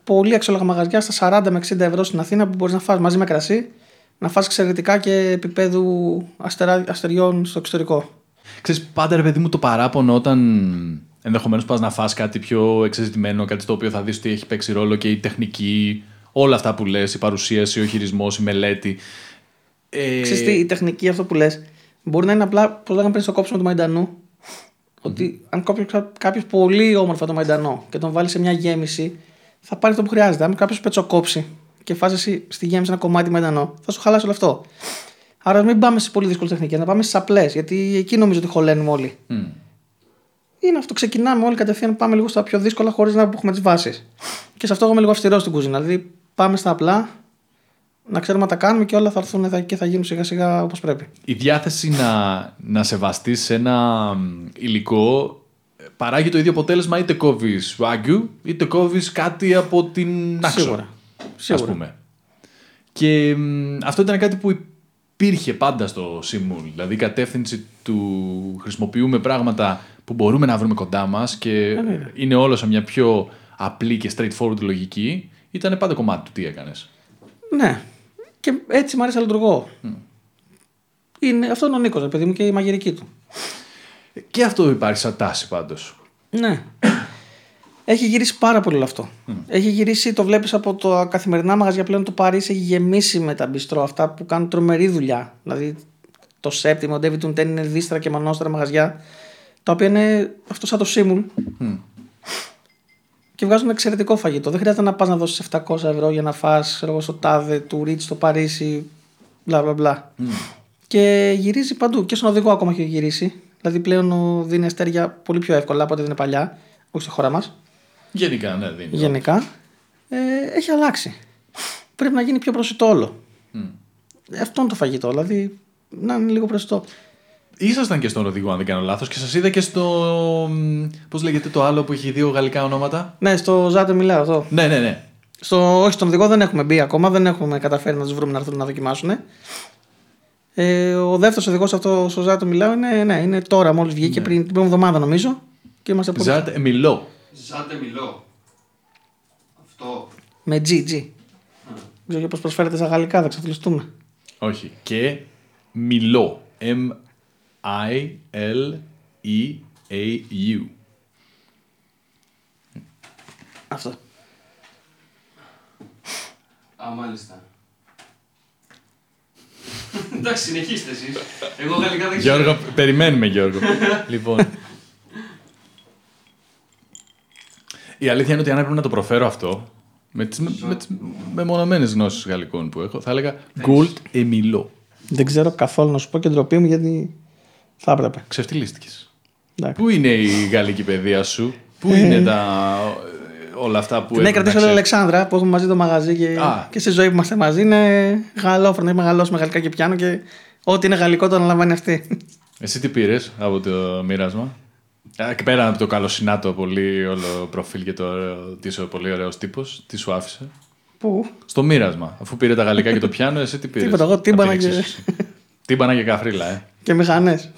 πολύ αξιόλογα μαγαζιά στα σαράντα με εξήντα ευρώ στην Αθήνα που μπορείς να φας μαζί με κρασί, να φας εξαιρετικά και επίπεδου αστερά, αστεριών στο εξωτερικό. Ξέρεις, πάντα ρε παιδί μου το παράπονο όταν ενδεχομένως πας να φας κάτι πιο εξεζητημένο, κάτι στο οποίο θα δεις ότι έχει παίξει ρόλο και η τεχνική, όλα αυτά που λες, η παρουσίαση, ο χειρισμός, η μελέτη. Ε... Ξέρεις τι, η τεχνική, αυτό που λες, μπορεί να είναι απλά, πώς λέγαμε πριν στο κόψιμο του μαϊντανού, ότι αν κάποιος πολύ όμορφα το μαϊντανό και τον βάλει σε μια γέμιση, θα πάρει αυτό που χρειάζεται. Αν κάποιος πετσοκόψει και φάζει εσύ στη γέμιση ένα κομμάτι μαϊντανό, θα σου χαλάσει όλο αυτό. Άρα μην πάμε σε πολύ δύσκολες τεχνικές, να πάμε στις απλές, γιατί εκεί νομίζω ότι χωλένουμε όλοι. Mm. Είναι αυτό, ξεκινάμε όλοι κατευθείαν, πάμε λίγο στα πιο δύσκολα χωρίς να έχουμε τις βάσεις. Και σε αυτό εγώ είμαι λίγο αυστηρός στην κουζίνα. Δηλαδή πάμε στα απλά, να ξέρουμε να τα κάνουμε και όλα θα έρθουν και θα γίνουν σιγά σιγά όπως πρέπει. Η διάθεση να, να σεβαστείς ένα υλικό παράγει το ίδιο αποτέλεσμα είτε κόβεις wagyu είτε κόβεις κάτι από την Άξο. Σίγουρα. Σίγουρα. Ας πούμε. Και μ, αυτό ήταν κάτι που υπήρχε πάντα στο Σίμουλ. Δηλαδή η κατεύθυνση του χρησιμοποιούμε πράγματα που μπορούμε να βρούμε κοντά μας και Εναι. είναι όλο σε μια πιο απλή και straightforward λογική. Ήταν πάντα κομμάτι του τι έκανες. Ναι. Και έτσι μου αρέσει να λειτουργώ. Mm. Είναι, αυτό είναι ο Νίκος, παιδί μου, και η μαγειρική του. Και αυτό υπάρχει σαν τάση πάντως. Ναι. Έχει γυρίσει πάρα πολύ όλο αυτό. Mm. Έχει γυρίσει, το βλέπεις από τα καθημερινά μαγαζιά πλέον του Παρίσι, έχει γεμίσει με τα μπιστρό αυτά που κάνουν τρομερή δουλειά. Δηλαδή το Σέπτιμο, ο Ντέβιτ Τουντέν, είναι δύστρα και μανώστρα μαγαζιά, τα οποία είναι αυτό σαν το Σίμουλ. Mm. Και βγάζουν εξαιρετικό φαγητό. Δεν χρειάζεται να πας να δώσεις επτακόσια ευρώ για να φας στο τάδε του Ρίτς, στο Παρίσι, μπλα μπλα μπλα. Mm. Και γυρίζει παντού. Και στον οδηγό ακόμα έχει γυρίσει. Δηλαδή πλέον δίνει αστέρια πολύ πιο εύκολα από ό,τι δίνει παλιά. Όχι στη χώρα μας. Γενικά, ναι, δίνει. Γενικά. Ε, έχει αλλάξει. Πρέπει να γίνει πιο προσιτό όλο. Mm. Αυτό είναι το φαγητό. Δηλαδή να είναι λίγο προσιτό. Ήσασταν και στον οδηγό, αν δεν κάνω λάθος, και σας είδα και στο. Πώς λέγεται το άλλο που έχει δύο γαλλικά ονόματα? Ναι, στο Ζάτε Μιλάω εδώ. Ναι, ναι, ναι. Στο... Όχι, στον οδηγό δεν έχουμε μπει ακόμα, δεν έχουμε καταφέρει να τους βρούμε να έρθουν να δοκιμάσουν. Ε, ο δεύτερος οδηγός αυτό στο Ζάτε Μιλάω είναι, ναι, είναι τώρα, μόλις βγήκε, ναι. πριν την πρώτη εβδομάδα νομίζω. Και είμαστε πολύ. Ζάτε Μιλάω. Ζάτε Μιλάω. Το. Με τζι τζι. Δεν ξέρω πώς προσφέρεται στα γαλλικά, θα ξεφλιστούμε. Όχι. Και μιλώ. M-I-L-E-A-U. Αυτό. Α, μάλιστα. Εντάξει, συνεχίστε εσείς. Εγώ γαλλικά δεν ξέρω. Γιώργο, περιμένουμε Γιώργο. Λοιπόν. Η αλήθεια είναι ότι αν έπρεπε να το προφέρω αυτό, με τις μεμονωμένες γνώσεις γαλλικών που έχω, θα έλεγα Gault et Millau. Δεν ξέρω καθόλου να σου πω και ντροπή μου γιατί θα έπρεπε. Ξεφτυλίστηκες. Πού είναι η γαλλική παιδεία σου, πού είναι τα... όλα αυτά που. Ναι, κρατήσω την Αλεξάνδρα που έχουμε μαζί το μαγαζί και, και στη ζωή που είμαστε μαζί είναι γαλλόφρονο. Είμαι γαλλός με γαλλικά και πιάνο και ό,τι είναι γαλλικό το αναλαμβάνει αυτή. Εσύ τι πήρες από το μοίρασμα? Και πέραν από το καλοσυνάτο πολύ όλο προφίλ και το ότι είσαι πολύ ωραίος τύπος, τι σου άφησε? Πού? Στο μοίρασμα. Αφού πήρε τα γαλλικά και το πιάνο, εσύ τι πήρες? Τίποτα, εγώ τύμπανα και. Τύμπανα και καφρίλα, ε. Και μηχανές.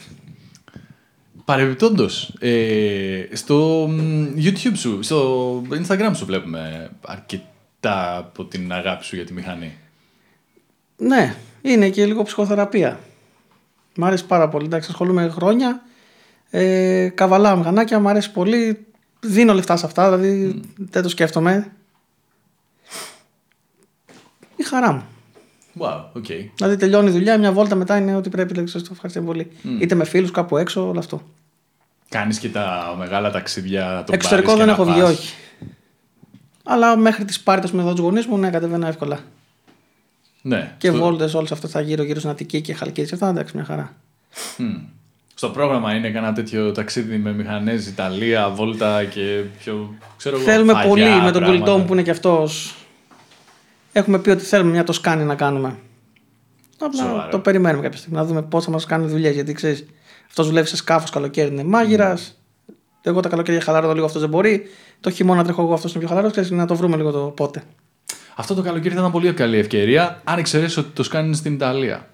Παρεμπιπτόντως, ε, στο YouTube σου, στο Instagram σου βλέπουμε αρκετά από την αγάπη σου για τη μηχανή. Ναι, είναι και λίγο ψυχοθεραπεία. Μ' αρέσει πάρα πολύ, εντάξει, ασχολούμαι χρόνια, ε, καβαλάω μηχανάκια, μ' αρέσει πολύ, δίνω λεφτά σε αυτά, δηλαδή mm. δεν το σκέφτομαι. Η χαρά μου. Wow, okay. Δηλαδή τελειώνει η δουλειά, μια βόλτα μετά είναι ό,τι πρέπει. Λέξω, το ευχαριστώ πολύ. Mm. Είτε με φίλους κάπου έξω, όλο αυτό. Κάνεις και τα μεγάλα ταξίδια? Το εξωτερικό δεν έχω βγει, όχι. Αλλά μέχρι τις πάρτες με εδώ τους γονείς μου, ναι, κατεβαίνω εύκολα. Ναι. Και στο... βόλτες όλες αυτές τα γύρω-γύρω στην Αττική και Χαλκίδη και αυτά, εντάξει, μια χαρά. Mm. Στο πρόγραμμα είναι κανένα τέτοιο ταξίδι με μηχανές, Ιταλία, βόλτα και πιο. Ξέρω εγώ, θέλουμε πολύ πράγματα. Με τον κολλητό μου που είναι και αυτός. Έχουμε πει ότι θέλουμε μια Τοσκάνη να κάνουμε. Απλά το περιμένουμε κάποια στιγμή, να δούμε πώς θα μας κάνουν δουλειές. Γιατί ξέρεις, αυτός δουλεύει σε σκάφος, καλοκαίρι είναι μάγειρας. Mm. Εγώ τα καλοκαίρια χαλαρώνω λίγο, αυτός δεν μπορεί. Το χειμώνα τρέχω εγώ, αυτός είναι πιο χαλαρός. Ξέρεις, να το βρούμε λίγο το πότε. Αυτό το καλοκαίρι θα ήταν πολύ καλή ευκαιρία, αν εξαιρέσεις ότι Τοσκάνη είναι στην Ιταλία.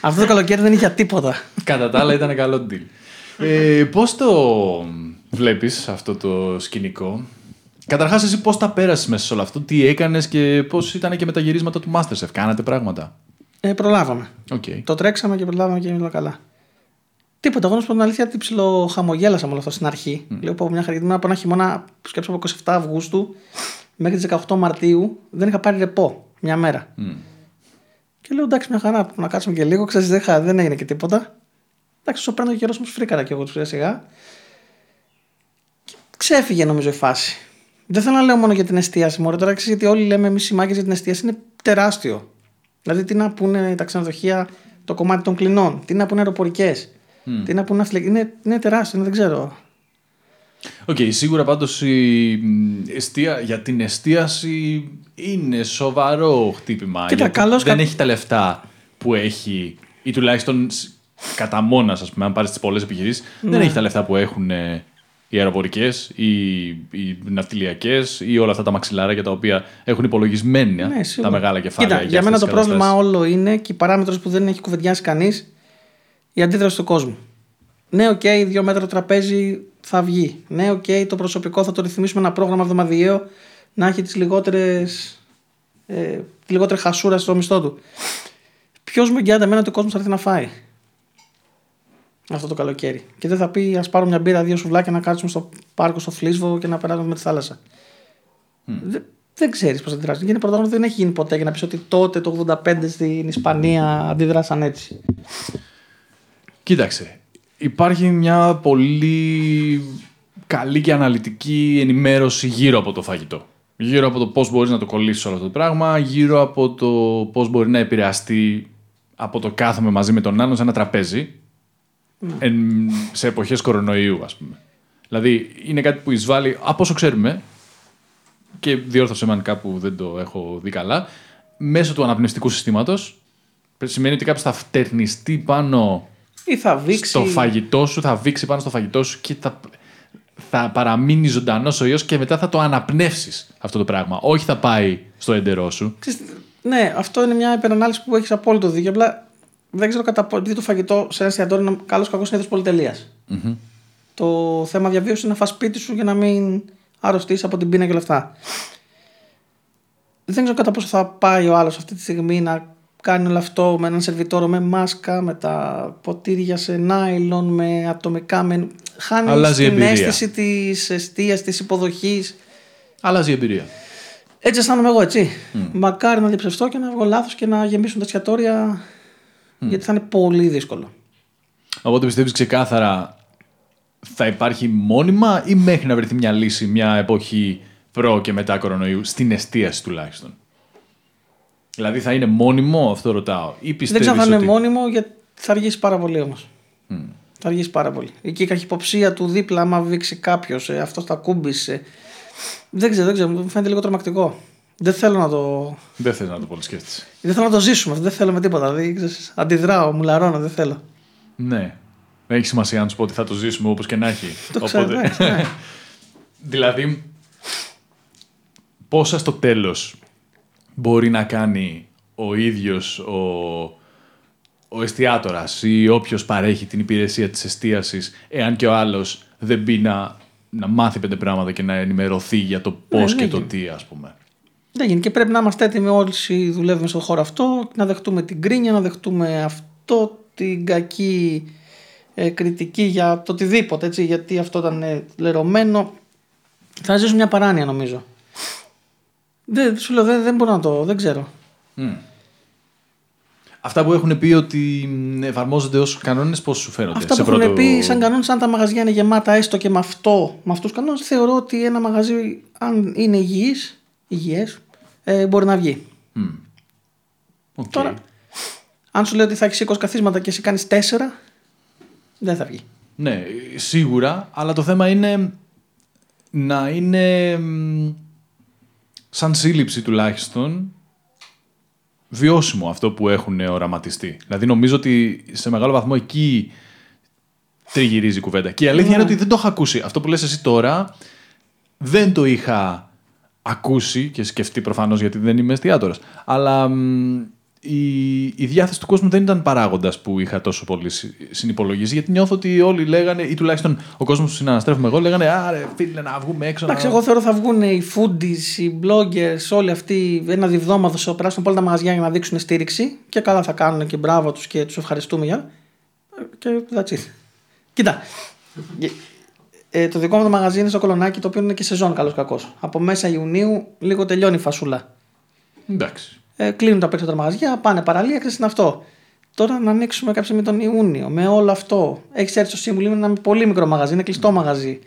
Αυτό το καλοκαίρι δεν είχε τίποτα. Κατά τα άλλα ήταν καλό deal. Ε, πώς το βλέπεις αυτό το σκηνικό? Καταρχάς, εσύ πώς τα πέρασες μέσα σε όλο αυτό, τι έκανες και πώς ήταν και με τα γυρίσματα του Masterchef, κάνατε πράγματα? Ε, προλάβαμε. Okay. Το τρέξαμε και προλάβαμε και ήμουν καλά. Τίποτα, εγώ να σου πω την αλήθεια, τι ψιλοχαμογέλασα με όλο αυτό στην αρχή. Mm. Λέω από μια χαρά, από ένα χειμώνα, σκέψω από εικοστή εβδόμη Αυγούστου μέχρι τις δεκαοκτώ Μαρτίου, δεν είχα πάρει ρεπό μια μέρα. Mm. Και λέω εντάξει, μια χαρά, να κάτσουμε και λίγο, ξέρεις, δεν, δεν έγινε και τίποτα. Εντάξει, όσο παίρνω και καιρό μου φρίκαρα και εγώ του σιγά. Ξέφυγε νομίζω η φάση. Δεν θέλω να λέω μόνο για την εστίαση, μωρέ, τώρα ξέρεις, γιατί όλοι λέμε εμείς οι μάγκες για την εστίαση είναι τεράστιο. Δηλαδή, τι να πούνε τα ξενοδοχεία, το κομμάτι των κλινών, τι να πούνε αεροπορικές, mm. τι να πούνε αυτιλε... είναι, είναι τεράστιο, δεν ξέρω. Οκ, okay, σίγουρα πάντως η εστία... για την εστίαση είναι σοβαρό χτύπημα. Κοίτα, γιατί καλώς... δεν έχει τα λεφτά που έχει, ή τουλάχιστον κατά μόνας, ας πούμε, αν πάρεις τις πολλές επιχειρήσεις, ναι. δεν έχει τα λεφτά που έχουν. Οι αεροπορικές, οι, οι ναυτιλιακές ή όλα αυτά τα μαξιλάρια για τα οποία έχουν υπολογισμένα ναι, τα μεγάλα κεφάλαια. Κοίτα, για, για μένα το πρόβλημα όλο είναι και η παράμετρος που δεν έχει κουβεντιάσει κανείς, η αντίδραση του κόσμου. Ναι, οκ, okay, δύο μέτρα το τραπέζι θα βγει. Ναι, οκ, okay, το προσωπικό θα το ρυθμίσουμε ένα πρόγραμμα εβδομαδιαίο να έχει τις λιγότερες, ε, τη λιγότερη χασούρα στο μισθό του. Ποιος μου εγγυάται εμένα ότι ο κόσμος θα έρθει να φάει αυτό το καλοκαίρι? Και δεν θα πει ας πάρω μια μπύρα, δύο σουβλάκια να κάτσουμε στο πάρκο, στο Φλίσβο και να περάσουμε με τη θάλασσα. Mm. Δε, δεν ξέρεις πώς θα αντιδράσεις. Είναι πρωτόγνωρο, δεν έχει γίνει ποτέ για να πεις ότι τότε το ογδόντα πέντε στην Ισπανία αντιδράσαν έτσι. Κοίταξε, υπάρχει μια πολύ καλή και αναλυτική ενημέρωση γύρω από το φαγητό. Γύρω από το πώς μπορείς να το κολλήσεις όλο αυτό το πράγμα, γύρω από το πώς μπορεί να επηρεαστεί από το κάθομαι μαζί με τον άλλον σε ένα τραπέζι. Mm. σε εποχές κορονοϊού, ας πούμε. Δηλαδή, είναι κάτι που εισβάλλει, από όσο ξέρουμε, και διόρθωσε με αν κάπου δεν το έχω δει καλά, μέσω του αναπνευστικού συστήματος, σημαίνει ότι κάποιος θα φτερνιστεί πάνω ή θα βήξει... στο φαγητό σου, θα βήξει πάνω στο φαγητό σου και θα, θα παραμείνει ζωντανός ο ιός και μετά θα το αναπνεύσεις αυτό το πράγμα. Όχι θα πάει στο έντερό σου. Ξέρεις, ναι, αυτό είναι μια υπερανάλυση που έχεις απόλυτο δίκιο. Απλά. Δεν ξέρω κατά πόσο το φαγητό σε ένα εστιατόριο είναι καλός κακός συνήθως πολυτελείας. Mm-hmm. Το θέμα διαβίωσης είναι να φας σπίτι σου για να μην αρρωστείς από την πείνα και όλα αυτά. Δεν ξέρω κατά πόσο θα πάει ο άλλος αυτή τη στιγμή να κάνει όλο αυτό με έναν σερβιτόρο με μάσκα, με τα ποτήρια σε νάιλον, με ατομικά. Με... Χάνει την αίσθηση της εστίας, της υποδοχής. Αλλάζει η εμπειρία. Έτσι αισθάνομαι εγώ, έτσι. Mm. Μακάρι να διαψευστώ και να βγω λάθος και να γεμίσουν τα εστιατόρια, mm. γιατί θα είναι πολύ δύσκολο. Οπότε πιστεύεις ξεκάθαρα θα υπάρχει μόνιμα ή μέχρι να βρεθεί μια λύση, μια εποχή προ και μετά κορονοϊού, στην εστίαση τουλάχιστον? Δηλαδή θα είναι μόνιμο, αυτό ρωτάω, ή πιστεύεις? Δεν ξέρω θα είναι ότι... μόνιμο, γιατί θα αργήσει πάρα πολύ όμως. Mm. Θα αργήσει πάρα πολύ. Εκεί η καχυποψία του δίπλα, άμα βήξει κάποιος, ε, αυτός τα κούμπησε. Δεν ξέρω, δεν ξέρω, μου φαίνεται λίγο τρομακτικό. Δεν θέλω να το. Δεν θέλω να το πολύ σκέφτεσαι. Δεν θέλω να το ζήσουμε, δεν θέλω με τίποτα. Δηλαδή, ξέρεις, αντιδράω, μουλαρώνω, δεν θέλω. Ναι. Δεν έχει σημασία να του πω ότι θα το ζήσουμε όπως και να έχει. Το ξέρω, οπότε... ναι, ναι. Δηλαδή, πόσα στο τέλος μπορεί να κάνει ο ίδιος ο, ο εστιάτορας ή όποιος παρέχει την υπηρεσία της εστίασης, εάν και ο άλλος δεν μπει να, να μάθει πέντε πράγματα και να ενημερωθεί για το πώς ναι, και το τι, ας πούμε. Δεν γίνει. Και πρέπει να είμαστε έτοιμοι όλοι όσοι δουλεύουμε στον χώρο αυτό, να δεχτούμε την κρίνια, να δεχτούμε αυτό, την κακή ε, κριτική για το οτιδήποτε, έτσι, γιατί αυτό ήταν ε, λερωμένο. Θα ζήσουμε μια παράνοια, νομίζω. Δεν, σου λέω, δεν, δεν μπορώ να το, δεν ξέρω. Mm. Αυτά που έχουν πει ότι εφαρμόζονται ως κανόνες, πώς σου φαίνονται? Αυτά που σε έχουν πρώτο... πει σαν κανόνες, αν τα μαγαζιά είναι γεμάτα έστω και με αυτό, με αυτούς τους κανόνες, θεωρώ ότι ένα μαγαζί, αν είναι υγιής, υγιές, ε, μπορεί να βγει. Mm. Okay. Τώρα, αν σου λέω ότι θα έχεις είκοσι καθίσματα και εσύ κάνεις τέσσερα, δεν θα βγει. Ναι, σίγουρα, αλλά το θέμα είναι να είναι... σαν σύλληψη τουλάχιστον βιώσιμο αυτό που έχουν οραματιστεί. Δηλαδή νομίζω ότι σε μεγάλο βαθμό εκεί τριγυρίζει η κουβέντα. Και η αλήθεια mm. είναι ότι δεν το είχα ακούσει. Αυτό που λες εσύ τώρα δεν το είχα ακούσει και σκεφτεί προφανώς, γιατί δεν είμαι εστιατόρας. Αλλά μ, η, η διάθεση του κόσμου δεν ήταν παράγοντας που είχα τόσο πολύ συνυπολογίσει. Γιατί νιώθω ότι όλοι λέγανε, ή τουλάχιστον ο κόσμος που συναναστρέφουμε εγώ, λέγανε άρε φίλε να βγούμε έξω. Εντάξει, να... εγώ θεωρώ θα βγουν οι foodies, οι bloggers, όλοι αυτοί ένα διβδόματο σε πράσινο από όλα τα μαγαζιά για να δείξουν στήριξη. Και καλά θα κάνουν και μπράβο τους και τους ευχαριστούμε για. Και that's it. Κοίτα. Ε, το δικό μου το μαγαζί είναι στο Κολονάκι, το οποίο είναι και σεζόν καλός κακός. Από μέσα Ιουνίου λίγο τελειώνει η φασούλα. Εντάξει. Ε, κλείνουν τα περισσότερα μαγαζιά, πάνε παραλία, ξέρεις, είναι αυτό. Τώρα να ανοίξουμε κάποια με τον Ιούνιο, με όλο αυτό. Έχεις έρθει στο Σίμουλ, είναι ένα πολύ μικρό μαγαζί, είναι κλειστό μαγαζί.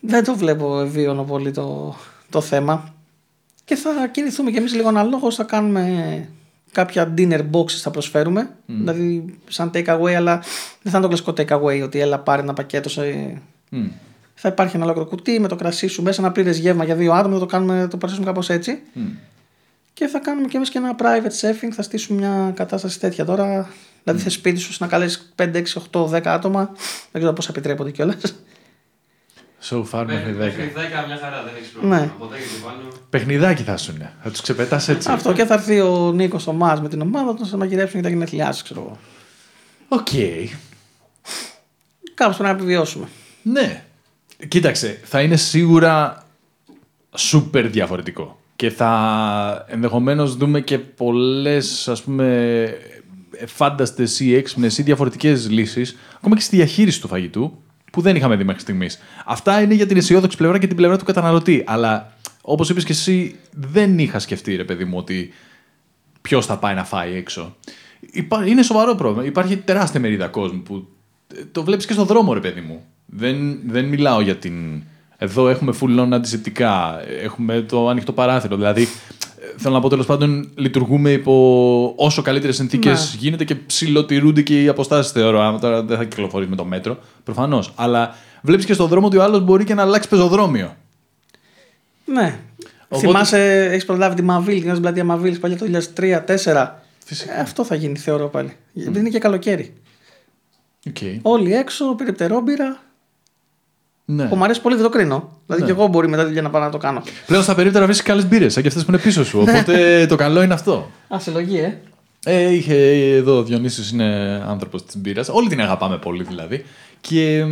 Δεν το βλέπω ευίωνο πολύ το, το θέμα. Και θα κινηθούμε κι εμείς λίγο αναλόγως, θα κάνουμε κάποια dinner boxes, θα προσφέρουμε. Mm. Δηλαδή, σαν take away, αλλά δεν θα είναι το κλασικό take away, ότι έλα πάρει ένα πακέτο. Σε... Mm. Θα υπάρχει ένα ολόκληρο κουτί με το κρασί σου μέσα, ένα πλήρες γεύμα για δύο άτομα, θα το, κάνουμε, το παρουσιάσουμε κάπως έτσι. Mm. Και θα κάνουμε κι εμείς και ένα private chefing, θα στήσουμε μια κατάσταση τέτοια τώρα. Δηλαδή, mm. σε σπίτι σου να καλέσεις πέντε, έξι, οκτώ, δέκα άτομα. Δεν ξέρω πόσα επιτρέπονται κιόλας. So far, μέχρι δέκα. Παιχνιδάκια, μια χαρά, δεν έχεις πρόβλημα. Ναι. Από δέκα και πάνω. Παιχνιδάκι θα σου είναι. Θα τους ξεπετάς έτσι. Αυτό, και θα έρθει ο Νίκος Θωμάς με την ομάδα του να σε μαγειρέψουν για τα γενέθλιά σου, ξέρω εγώ. Οκ. Okay. Κάπως πρέπει να επιβιώσουμε. Ναι. Κοίταξε, θα είναι σίγουρα super διαφορετικό. Και θα ενδεχομένως δούμε και πολλές, ας πούμε, φάνταστες ή έξυπνες ή διαφορετικές λύσεις, ακόμα και στη διαχείριση του φαγητού, που δεν είχαμε δει μέχρι στιγμής. Αυτά είναι για την αισιόδοξη πλευρά και την πλευρά του καταναλωτή. Αλλά όπως είπες και εσύ, δεν είχα σκεφτεί, ρε παιδί μου, ότι ποιος θα πάει να φάει έξω. Είναι σοβαρό πρόβλημα. Υπάρχει τεράστια μερίδα κόσμου που το βλέπεις και στον δρόμο, ρε παιδί μου. Δεν, δεν μιλάω για την. Εδώ έχουμε full on αντισηπτικά, έχουμε το ανοιχτό παράθυρο. Δηλαδή, θέλω να πω τέλος πάντων, λειτουργούμε υπό όσο καλύτερες συνθήκες ναι. γίνεται και ψηλοτηρούνται και οι αποστάσεις, θεωρώ. Άμα τώρα δεν θα κυκλοφορείς με το μέτρο, προφανώς. Αλλά βλέπεις και στον δρόμο ότι ο άλλος μπορεί και να αλλάξει πεζοδρόμιο. Ναι. Οπότε... Θυμάσαι, έχεις προλάβει τη Μαβίλη, την πλατεία Μαβίλης παλιά το δύο χιλιάδες τρία δύο χιλιάδες τέσσερα. Ε, αυτό θα γίνει, θεωρώ πάλι. Mm. Γιατί είναι και καλοκαίρι. Okay. Όλοι έξω, περιπτερόμπυρα. Ναι. Που μου αρέσει πολύ, δεν το κρίνω. Δηλαδή ναι. και εγώ μπορεί μετά τη δουλειά να πάω να το κάνω. Πλέον στα περίπτερα βρίσκει καλές μπύρες, σαν και αυτές που είναι πίσω σου. Οπότε το καλό είναι αυτό. Ασυλλογή, ε. ε. Είχε εδώ ο Διονύσιος, είναι άνθρωπος της μπύρας. Όλοι την αγαπάμε πολύ δηλαδή. Και.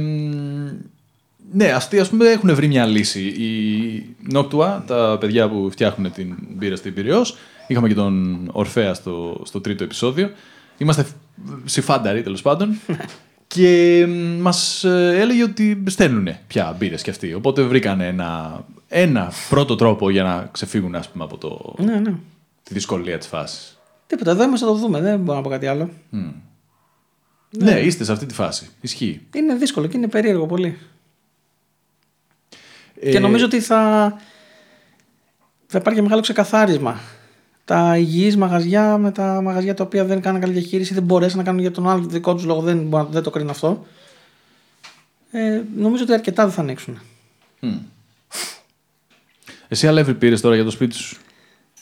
Ναι, αυτοί ας πούμε έχουν βρει μια λύση. Η Νόκτουα, τα παιδιά που φτιάχνουν την μπύρα στην Πυραιός, είχαμε και τον Ορφέα στο, στο τρίτο επεισόδιο. Είμαστε συφάνταροι τέλος πάντων. Και μας έλεγε ότι στέλνουνε πια μπύρες κι αυτοί. Οπότε βρήκανε ένα, ένα πρώτο τρόπο για να ξεφύγουν, ας πούμε, από το, ναι, ναι. τη δυσκολία της φάσης. Τίποτα, εδώ είμαστε να το δούμε, δεν μπορώ να πω κάτι άλλο. Mm. Ναι. ναι, είστε σε αυτή τη φάση. Ισχύει. Είναι δύσκολο και είναι περίεργο πολύ. Ε... Και νομίζω ότι θα, θα υπάρχει μεγάλο ξεκαθάρισμα. Τα υγιείς μαγαζιά με τα μαγαζιά τα οποία δεν κάνουν καλή διαχείριση, δεν μπορέσαν να κάνουν για τον άλλο δικό τους λόγο, δεν, δεν το κρίνουν αυτό. Ε, νομίζω ότι αρκετά δεν θα ανοίξουν. Mm. Εσύ αλεύρι πήρες τώρα για το σπίτι σου?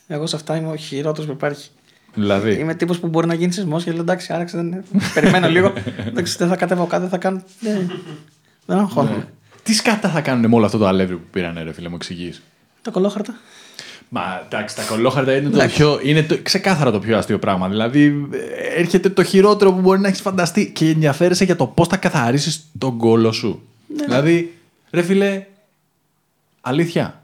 Εγώ σε αυτά είμαι ο χειρότερος που υπάρχει. Δηλαδή. Είμαι τύπος που μπορεί να γίνει σεισμός και λέω εντάξει, άραξε, δεν... περιμένω λίγο. Εντάξει, δεν θα κατέβω κάτω, δεν θα κάνω. Δεν, δεν έχω χώρο. Ναι. Τι σκάτα θα κάνουν με όλο αυτό το αλεύρι που πήραν, ρε φίλε μου, εξηγείς? Τα κολόχαρτα. Μα εντάξει, τα κολόχαρτα είναι, το πιο, είναι το, ξεκάθαρα το πιο αστείο πράγμα. Δηλαδή, έρχεται το χειρότερο που μπορεί να έχεις φανταστεί και ενδιαφέρεσαι για το πώς θα καθαρίσεις τον κόλο σου. Ναι. Δηλαδή, ρε φίλε, αλήθεια.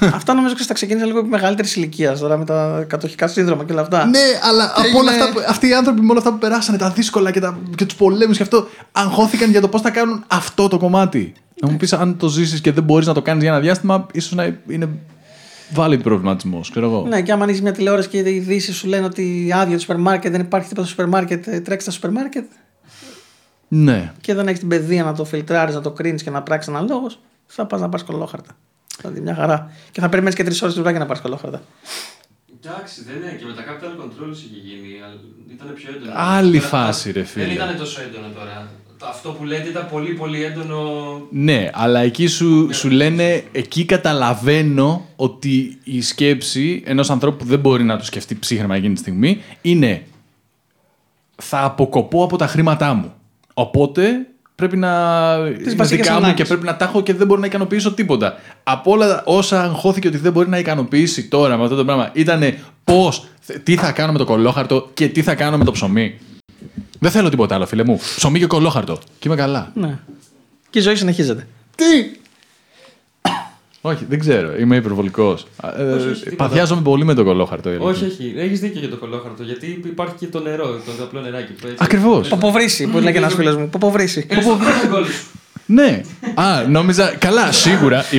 Αυτά νομίζω ότι θα ξεκίνησα λίγο μεγαλύτερη ηλικία τώρα με τα κατοχικά σύνδρομα και όλα αυτά. Ναι, αλλά από είναι... όλα αυτά, αυτοί οι άνθρωποι με όλα αυτά που περάσανε, τα δύσκολα και, τα, και τους πολέμους και αυτό, αγχώθηκαν για το πώς θα κάνουν αυτό το κομμάτι. Ναι. Να μου πεις, αν το ζήσεις και δεν μπορείς να το κάνεις για ένα διάστημα, ίσως να είναι. Βάλει προβληματισμό, ξέρω εγώ. Ναι, και άμα ανοίξει μια τηλεόραση και οι ειδήσεις σου λένε ότι άδεια το σούπερ μάρκετ, δεν υπάρχει τίποτα στο σούπερ μάρκετ, τρέξει τα σούπερ μάρκετ. Ναι. Και δεν έχει την παιδεία να το φιλτράρεις, να το κρίνεις και να πράξεις αναλόγως, θα πας να πάρεις κολόχαρτα. Δηλαδή μια χαρά. Και θα περιμένεις και τρεις ώρες δουλειά για να πάρεις κολόχαρτα. Εντάξει, δεν είναι. Και με τα capital controls είχε γίνει. Ήταν πιο έντονο. Άλλη φάση, ρε φίλε. Δεν ήταν τόσο έντονο τώρα. Αυτό που λέτε ήταν πολύ, πολύ έντονο. Ναι, αλλά εκεί σου, σου λένε, εκεί καταλαβαίνω ότι η σκέψη ενός ανθρώπου που δεν μπορεί να το σκεφτεί ψύχραιμα εκείνη τη στιγμή είναι θα αποκοπώ από τα χρήματά μου. Οπότε πρέπει να είναι δικά μου και πρέπει να τα έχω και δεν μπορώ να ικανοποιήσω τίποτα. Από όλα όσα αγχώθηκε ότι δεν μπορεί να ικανοποιήσει τώρα με αυτό το πράγμα, ήτανε πώς, τι θα κάνω με το κολόχαρτο και τι θα κάνω με το ψωμί. Δεν θέλω τίποτα άλλο, φίλε μου. Ψωμί και κολόχαρτο. Και είμαι καλά. Ναι. Και η ζωή συνεχίζεται. Τι! Όχι, δεν ξέρω. Είμαι υπερβολικός. Ε, παθιάζομαι πολύ με το κολόχαρτο. Έλεγα. Όχι, όχι. Έχεις δίκιο για το κολόχαρτο. Γιατί υπάρχει και το νερό, το απλό νεράκι. Ακριβώς. Ποποβρύση, που λέγεται ένας φίλος μου. Ποποβρύση. Ναι. Α, νόμιζα. Καλά, σίγουρα η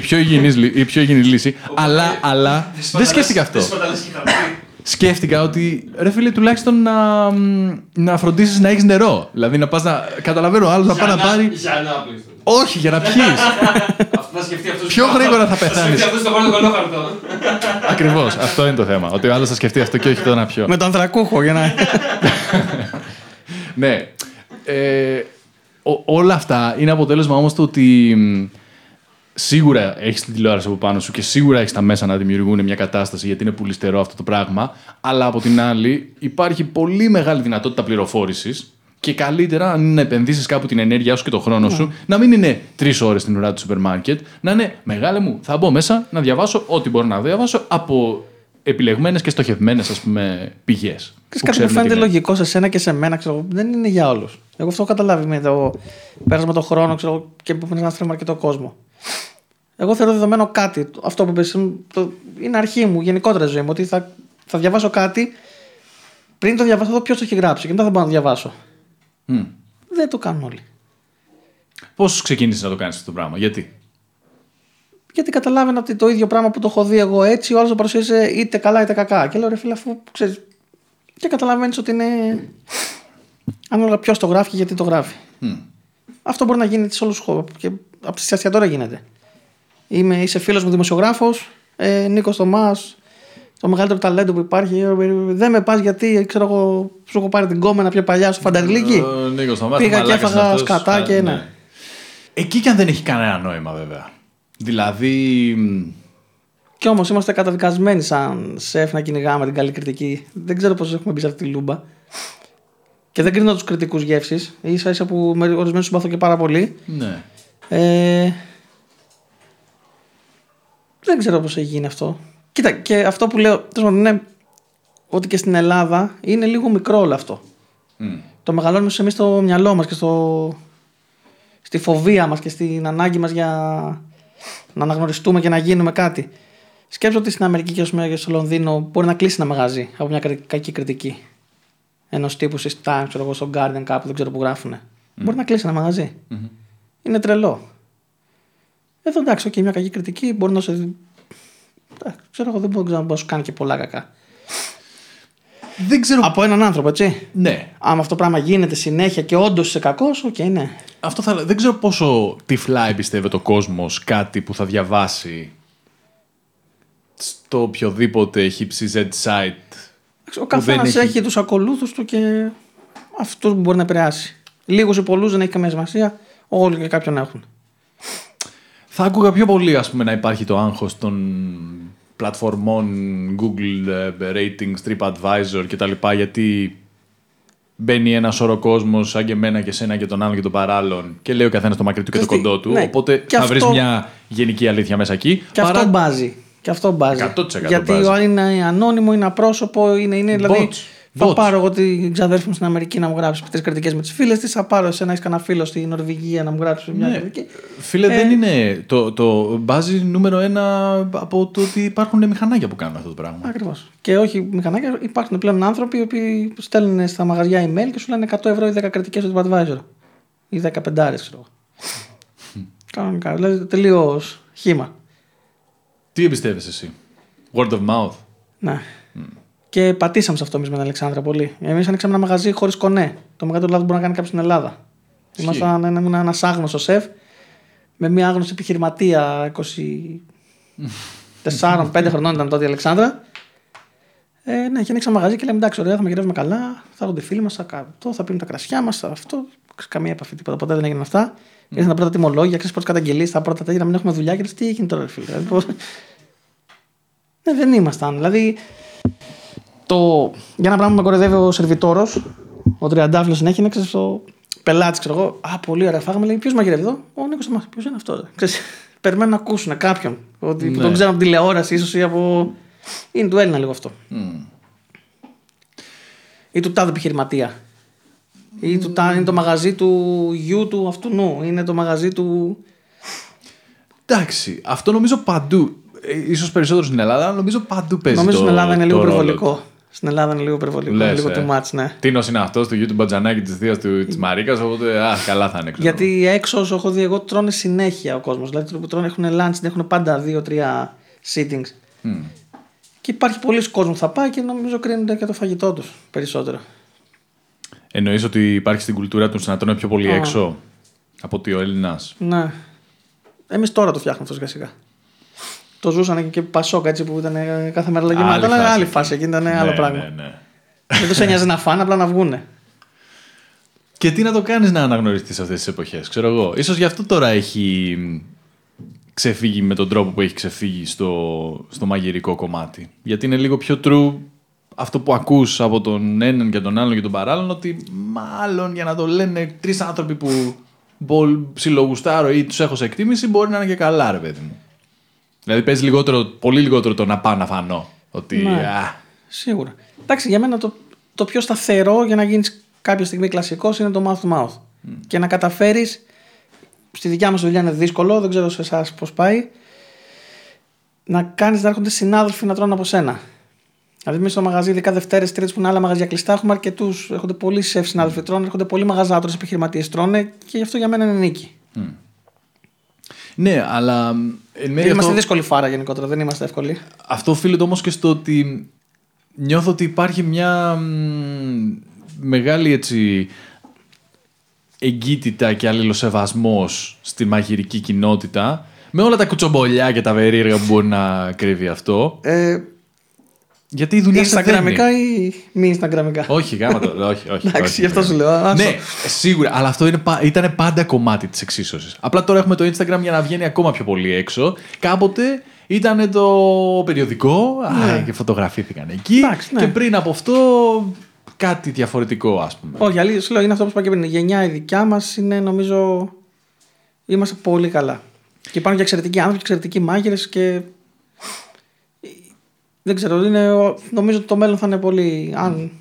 πιο υγιεινή λύση. Αλλά δεν σκέφτηκα αυτό. Σκέφτηκα ότι ρε φίλε, τουλάχιστον να, να φροντίσεις να έχεις νερό. Δηλαδή να πας να. Καταλαβαίνω, άλλο να πάει να πάρει. Για να πει. Όχι, για να πιείς. Αυτό να σκεφτεί αυτό. Πιο γρήγορα θα πεθάνεις. Θα σκεφτεί αυτό στο κολόχαρτο. Ακριβώς, αυτό είναι το θέμα. Ότι ο άλλος θα σκεφτεί αυτό και όχι το να πιω. Με τον ανθρακούχο, για να. Ναι. Ε, ό, όλα αυτά είναι αποτέλεσμα όμως του ότι. Σίγουρα έχεις την τηλεόραση από πάνω σου και σίγουρα έχεις τα μέσα να δημιουργούν μια κατάσταση γιατί είναι πουλιστερό αυτό το πράγμα. Αλλά από την άλλη, υπάρχει πολύ μεγάλη δυνατότητα πληροφόρησης και καλύτερα αν είναι να επενδύσεις κάπου την ενέργειά σου και τον χρόνο σου, yeah. να μην είναι τρεις ώρες την ουρά του σούπερ μάρκετ, να είναι μεγάλε μου. Θα μπω μέσα να διαβάσω ό,τι μπορώ να διαβάσω από επιλεγμένες και στοχευμένες, ας πούμε, πηγές. Κάτι που φαίνεται λογικό σε σένα και σε μένα, ξέρω, δεν είναι για όλους. Εγώ αυτό έχω καταλάβει με το πέρασμα των χρόνων και που πρέπει να στρέφουμε αρκετό κόσμο. Εγώ θεωρώ δεδομένο κάτι. Αυτό που είπες είναι αρχή μου, γενικότερα ζωή μου. Ότι θα, θα διαβάσω κάτι, πριν το διαβάσω, θα δω ποιος το έχει γράψει και μετά θα πάω να το διαβάσω. Mm. Δεν το κάνουν όλοι. Πώς ξεκίνησες να το κάνεις αυτό το πράγμα, γιατί? Γιατί καταλάβαινα ότι το ίδιο πράγμα που το έχω δει εγώ έτσι, ο άλλος το παρουσίασε είτε καλά είτε κακά. Και λέω ρε φίλε, αφού ξέρεις. Και καταλαβαίνεις ότι είναι. Αν όλα ποιος το γράφει και γιατί το γράφει. Mm. Αυτό μπορεί να γίνει σε όλους τους χώρους. Και από τη συστασία τώρα γίνεται. Είμαι, είσαι φίλος μου δημοσιογράφος, ε, Νίκος Θωμάς, το μεγαλύτερο ταλέντο που υπάρχει. Δεν με πας γιατί ξέρω εγώ, σου έχω πάρει την κόμενα πιο παλιά στο Φανταρλίκι. Πήγα και έφαγα σκατά και ένα. Ναι. Εκεί κι αν δεν έχει κανένα νόημα βέβαια. Δηλαδή. Κι όμως είμαστε καταδικασμένοι σαν σεφ να κυνηγάμε την καλή κριτική. Δεν ξέρω πώς έχουμε μπει σε αυτή τη λούμπα. Και δεν κρίνω τους κριτικούς γεύσεις. Ίσα ίσα που με ορισμένους συμπαθώ και πάρα πολύ. Ναι. Ε, δεν ξέρω πώς έχει γίνει αυτό. Κοίτα, και αυτό που λέω, τέλος πάντων, είναι ότι και στην Ελλάδα είναι λίγο μικρό όλο αυτό. Mm. Το μεγαλώνουμε εμείς στο μυαλό μας και στο, στη φοβία μας και στην ανάγκη μας για να αναγνωριστούμε και να γίνουμε κάτι. Σκέψω ότι στην Αμερική και στο Λονδίνο μπορεί να κλείσει ένα μαγαζί από μια κακή κριτική. Ενός τύπου στις Times, ξέρω εγώ, στο Guardian, κάπου, δεν ξέρω που γράφουνε. Mm. Μπορεί να κλείσει ένα μαγαζί. Mm-hmm. Είναι τρελό. Εδώ εντάξει, okay, μια κακή κριτική μπορεί να σε. Ξέρω εγώ, δεν μπορεί να σου κάνει και πολλά κακά. Δεν ξέρω... Από έναν άνθρωπο, έτσι. Ναι. Άμα αυτό το πράγμα γίνεται συνέχεια και όντως είσαι κακός, οκ, okay, ναι. Αυτό θα... Δεν ξέρω πόσο τυφλά εμπιστεύεται ο κόσμος κάτι που θα διαβάσει στο οποιοδήποτε χι ψι ζετ site. Ο καθένας έχει τους ακολούθους του και αυτούς που μπορεί να επηρεάσει. Λίγους ή πολλούς δεν έχει καμία σημασία. Όλοι και κάποιον έχουν. Θα άκουγα πιο πολύ, ας πούμε, να υπάρχει το άγχος των πλατφορμών Google Ratings, TripAdvisor κτλ. Γιατί μπαίνει ένα σώρο κόσμος σαν και εμένα και σένα και τον άλλον και τον παράλλον και λέει ο καθένας το μακρύ του και το κοντό του. Ναι. Οπότε και θα αυτό... βρεις μια γενική αλήθεια μέσα εκεί. Και παρά... αυτό μπάζει. Και αυτό μπάζει. Γιατί μπάζει. Είναι ανώνυμο, είναι απρόσωπο, είναι. είναι δηλαδή, θα πάρω εγώ την ξαδέρφη μου στην Αμερική να μου γράψει τρεις κριτικές με τις φίλες της. Θα πάρω εσένα, έχεις κανένα φίλο στη Νορβηγία να μου γράψει μια ναι. κριτική. Φίλε, ε... δεν είναι. Το, το μπάζει νούμερο ένα από το ότι υπάρχουν μηχανάκια που κάνουν αυτό το πράγμα. Ακριβώς. Και όχι μηχανάκια, υπάρχουν πλέον άνθρωποι οι οποίοι στέλνουν στα μαγαζιά email και σου λένε εκατό ευρώ ή δέκα κριτικές στο TripAdvisor. Ή δεκαπέντε ξέρω. Κανονικά. Δηλαδή τελείως χύμα. Τι εμπιστεύεσαι εσύ, word of mouth. Ναι. Mm. Και πατήσαμε σε αυτό εμείς με την Αλεξάνδρα πολύ. Εμείς ανοίξαμε ένα μαγαζί χωρίς κονέ. Το μεγαλύτερο λάθος που μπορεί να κάνει κάποιος στην Ελλάδα. Ήμασταν ένας άγνωστος σεφ με μια άγνωστη επιχειρηματία είκοσι τέσσερα πέντε χρονών ήταν τότε η Αλεξάνδρα. Ε, ναι, και ανοίξαμε μαγαζί και λέμε εντάξει, ωραία, θα μαγειρεύουμε καλά. Θα έρχονται οι φίλοι μας, αυτό, θα πίνουν τα κρασιά μας, αυτό. Καμία επαφή, τίποτα. Ποτέ δεν έγιναν αυτά. Mm. Ήρθαν τα πρώτα τιμολόγια, ξέρεις πρώτες καταγγελίες, τα πρώτα τέτοια, να μην έχουμε δουλειά και λες τι έγινε τώρα, φίλε. Ναι, δεν ήμασταν. Δηλαδή, το... για ένα πράγμα που με κοροϊδεύει ο σερβιτόρος, ο Τριαντάφυλλος συνέχεια, είναι ξέρεις, ο πελάτης, ξέρω εγώ. Α, πολύ ωραία, φάγαμε. Λέει ποιος μαγειρεύει εδώ, ο Νίκος Θωμάς. Ποιος είναι αυτό, ξέρεις. Περιμένουν να ακούσουν κάποιον ότι, που τον ξέρουν από τηλεόραση, ίσως ή από. Είναι του Έλληνα λίγο αυτό. Mm. Ή του τάδε επιχειρηματία. Ή του, είναι το μαγαζί του γιου του αυτού νου. Είναι το μαγαζί του. Εντάξει, αυτό νομίζω παντού. Ίσως περισσότερο στην Ελλάδα, αλλά νομίζω παντού παίζει. Νομίζω στην Ελλάδα είναι λίγο υπερβολικό. Στην Ελλάδα είναι λίγο υπερβολικό. Λες, λίγο too much, ναι. Τίνο είναι αυτό του γιου του Μπατζανάκη, τη θεία του τη Μαρίκα. Οπότε α, καλά θα είναι. Γιατί έξω όσο έχω δει εγώ τρώνε συνέχεια ο κόσμο. Δηλαδή που τρώνε έχουν lunch, έχουν πάντα δύο-τρία sittings. Mm. Και υπάρχει πολλοί κόσμοι που θα πάει και νομίζω κρίνονται και το φαγητό του περισσότερο. Εννοείς ότι υπάρχει στην κουλτούρα του να τρώνε πιο πολύ oh. έξω από ότι ο Έλληνας. Ναι. Εμείς τώρα το φτιάχνουμε αυτό σιγά σιγά. Το ζούσαν και Πασόκα έτσι που ήταν κάθε μέρα γεμάτο. Αλλά άλλη φάση εκεί ήταν άλλο ναι, πράγμα. Ναι, ναι. Δεν τους ένοιαζε να φάνε, απλά να βγούνε. Και τι να το κάνεις να αναγνωριστείς αυτές τις εποχές, ξέρω εγώ. Ίσως γι' αυτό τώρα έχει ξεφύγει με τον τρόπο που έχει ξεφύγει στο, στο μαγειρικό κομμάτι. Γιατί είναι λίγο πιο true. Αυτό που ακούς από τον έναν και τον άλλον και τον παράλλον, ότι μάλλον για να το λένε τρεις άνθρωποι που ψιλογουστάρω ή τους έχω σε εκτίμηση, μπορεί να είναι και καλά, ρε παιδί μου. Δηλαδή παίζει λιγότερο, πολύ λιγότερο το να πάω να φανώ. Ότι, ναι, α... Σίγουρα. Εντάξει, για μένα το, το πιο σταθερό για να γίνεις κάποια στιγμή κλασικός είναι το mouth-to-mouth. Mm. Και να καταφέρεις. Στη δικιά μας δουλειά είναι δύσκολο, δεν ξέρω σε εσάς πώς πάει. Να κάνεις να έρχονται συνάδελφοι να τρώνε από σένα. Δηλαδή, εμείς στο μαγαζί, ειδικά Δευτέρες, Τρίτες που είναι άλλα μαγαζιά κλειστά, έχουμε αρκετούς. Έρχονται πολλοί σεφ συνάδελφοι τρώνε, έρχονται πολλοί μαγαζάτορες επιχειρηματίες τρώνε και γι' αυτό για μένα είναι νίκη. Mm. Ναι, αλλά. Είμαστε αυτό... δύσκολη φάρα γενικότερα, δεν είμαστε εύκολοι. Αυτό οφείλεται όμως και στο ότι νιώθω ότι υπάρχει μια μεγάλη έτσι εγκύτητα και αλληλοσεβασμός στη μαγειρική κοινότητα με όλα τα κουτσομπολιά και τα περίεργα που μπορεί να κρύβει αυτό. Ε... Γιατί η δουλειά σου δεν είναι. Instagramικά ή μη Instagramικά. Όχι, γάμα το. Όχι, όχι. Εντάξει, γι' αυτό σου λέω. Ναι, σίγουρα, αλλά αυτό ήταν πάντα κομμάτι της εξίσωσης. Απλά τώρα έχουμε το Instagram για να βγαίνει ακόμα πιο πολύ έξω. Κάποτε ήταν το περιοδικό και φωτογραφήθηκαν εκεί. Και πριν από αυτό κάτι διαφορετικό, ας πούμε. Όχι, αλλά σου λέω είναι αυτό που είπα και πριν. Η γενιά η δικιά μας είναι, νομίζω, είμαστε πολύ καλά. Και υπάρχουν και εξαιρετικοί άνθρωποι, εξαιρετικοί μάγειρες και. Δεν ξέρω, είναι, νομίζω ότι το μέλλον θα είναι πολύ. Αν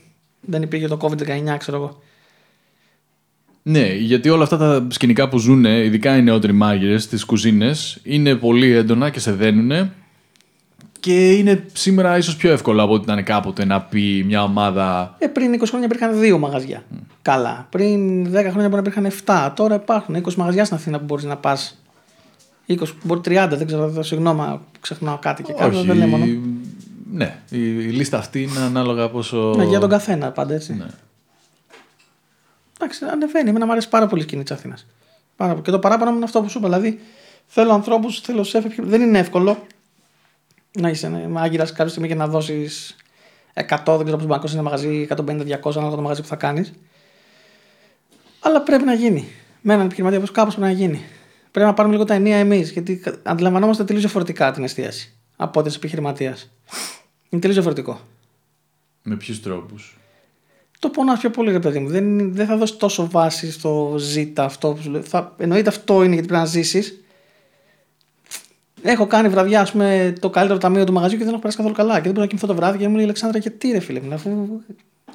δεν υπήρχε το κόβιντ δεκαεννιά, ξέρω εγώ. Ναι, γιατί όλα αυτά τα σκηνικά που ζουν, ειδικά οι νεότεροι μάγειρες στις κουζίνες, είναι πολύ έντονα και σε δένουνε. Και είναι σήμερα ίσως πιο εύκολο από ό,τι ήταν κάποτε να πει μια ομάδα. Ε, πριν είκοσι χρόνια υπήρχαν δύο μαγαζιά. Mm. Καλά. Πριν δέκα χρόνια μπορεί να υπήρχαν επτά. Τώρα υπάρχουν είκοσι μαγαζιά στην Αθήνα που μπορεί να πα. είκοσι, μπορεί τριάντα, δεν ξέρω. Συγγνώμη, ξεχνάω κάτι και κάτι. Όχι, δεν λέω μόνο. Ναι, η, η λίστα αυτή είναι ανάλογα πόσο. Ναι, για τον καθένα πάντα έτσι. Ναι. Εντάξει, ανεβαίνει. Εμένα μου αρέσει πάρα πολύ η σκηνή της Αθήνας. Και το παράπονο μου είναι αυτό που σου είπα. Δηλαδή θέλω ανθρώπους, θέλω σεφ. Δεν είναι εύκολο να είσαι μάγειρας κάποια στιγμή και να δώσεις εκατό, δεν ξέρω πώς μπανκώσεις ένα μαγαζί, εκατόν πενήντα με διακόσια, ανάλογα το μαγαζί που θα κάνεις. Αλλά πρέπει να γίνει. Με έναν επιχειρηματία όπως κάπως πρέπει να γίνει. Πρέπει να πάρουμε λίγο τα ενία εμείς, γιατί αντιλαμβανόμαστε τελείως διαφορετικά την εστίαση από ό,τι επιχειρηματίας. Είναι τελείως διαφορετικό. Με ποιους τρόπους? Το πονάς πιο πολύ, ρε παιδί μου. Δεν, δεν θα δώσει τόσο βάση στο ζήτα αυτό που σου λέω. Θα, εννοείται αυτό είναι γιατί πρέπει να ζήσεις. Έχω κάνει βραδιά, ας πούμε, το καλύτερο ταμείο του μαγαζιού και δεν έχω περάσει καθόλου καλά. Και δεν μπορώ να κοιμηθώ το βράδυ και μου λέει η Αλεξάνδρα, γιατί ρε φίλε, αφού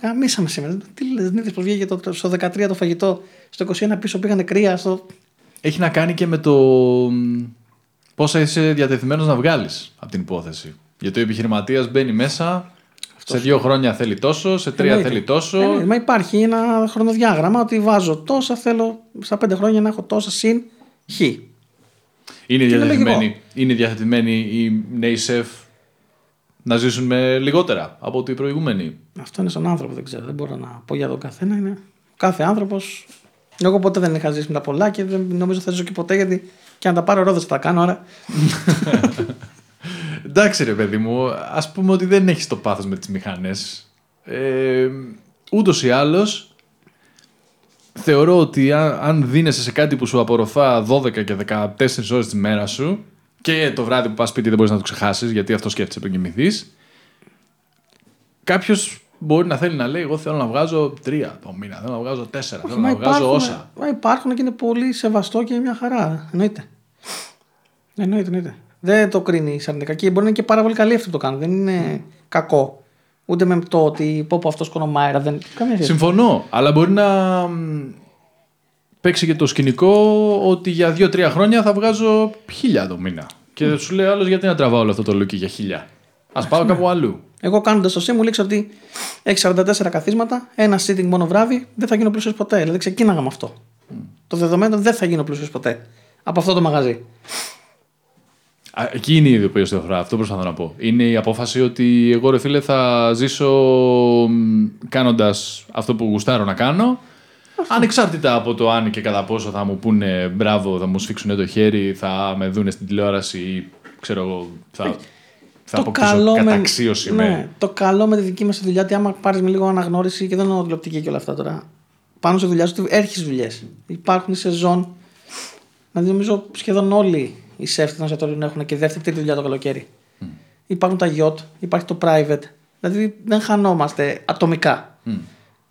γαμίσαμε σήμερα. Τι λες, δεν είδες πως βγήκε το, στο δεκατρία το φαγητό, στο είκοσι ένα πίσω πήγανε κρύα. Στο... Έχει να κάνει και με το πόσα είσαι διατεθειμένος να βγάλεις από την υπόθεση. Γιατί ο επιχειρηματίας μπαίνει μέσα. Σε δύο χρόνια θέλει τόσο, σε τρία εννοείται. Θέλει τόσο. Εννοείται. Μα υπάρχει ένα χρονοδιάγραμμα ότι βάζω τόσα, θέλω στα πέντε χρόνια να έχω τόσα συν χ. Είναι διαθετημένοι, είναι διαθετημένοι οι νέοι σεφ να ζήσουν με λιγότερα από ότι οι προηγούμενοι. Αυτό είναι στον άνθρωπο, δεν ξέρω. Δεν μπορώ να πω για τον καθένα. Είναι... Κάθε άνθρωπος. Εγώ ποτέ δεν είχα ζήσει με τα πολλά και δεν νομίζω θα ζήσω και ποτέ, γιατί και αν τα πάρω ρόδες θα τα κάνω. Άρα. Εντάξει ρε παιδί μου, ας πούμε ότι δεν έχεις το πάθος με τις μηχανές. Ε, ούτως ή άλλως, θεωρώ ότι αν, αν δίνεσαι σε κάτι που σου απορροφά δώδεκα και δεκατέσσερις ώρες τη μέρα σου και το βράδυ που πας σπίτι δεν μπορείς να το ξεχάσεις, γιατί αυτό σκέφτεσαι πριν κοιμηθείς, κάποιος μπορεί να θέλει να λέει εγώ θέλω να βγάζω τρία το μήνα, θέλω να βγάζω τέσσερα, θέλω να βγάζω όσα. Μα υπάρχουν και είναι πολύ σεβαστό και μια χαρά, εννοείται. Εννοείται, εννοείται. Δεν το κρίνει σαν αρνητικά. Μπορεί να είναι και πάρα πολύ καλή αυτό που το κάνουν. Δεν είναι mm. κακό. Ούτε με το ότι πω πω αυτός κονομάιρα δεν. Συμφωνώ. Αλλά μπορεί να παίξει και το σκηνικό ότι για δύο τρία χρόνια θα βγάζω χίλια το μήνα. Και mm. σου λέει άλλος, γιατί να τραβάω όλο αυτό το λουκί για χίλια. Ας πάω ναι. κάπου αλλού. Εγώ κάνοντας το Σίμουλ ήξερα ότι έχει σαράντα τέσσερα καθίσματα, ένα sitting μόνο βράδυ, δεν θα γίνω πλούσιος ποτέ. Δηλαδή ξεκίναγα με αυτό. Mm. Το δεδομένο δεν θα γίνω πλούσιος ποτέ. Από αυτό το μαγαζί. Εκεί είναι η ιδιοποίηση στο φορά, αυτό προσπαθώ να πω. Είναι η απόφαση ότι εγώ ρε φίλε θα ζήσω κάνοντας αυτό που γουστάρω να κάνω, αυτό. Ανεξάρτητα από το αν και κατά πόσο θα μου πούνε μπράβο, θα μου σφίξουν το χέρι, θα με δούνε στην τηλεόραση ή ξέρω εγώ, θα, θα αποκτήσω καταξίωση με... Ναι, το καλό με τη δική μας δουλειά, ότι άμα πάρεις με λίγο αναγνώριση, και δεν εννοώ τηλεοπτική και όλα αυτά τώρα, πάνω σε δουλειά σου έρχεσαι δουλειές. Υπάρχουν σεζόν, να νομίζω σχεδόν όλοι. Οι σεφ των εστιατορίων έχουν και δεύτερη τρίτη δουλειά το καλοκαίρι. Mm. Υπάρχουν τα γιότ, υπάρχει το private. Δηλαδή δεν χανόμαστε ατομικά. Mm.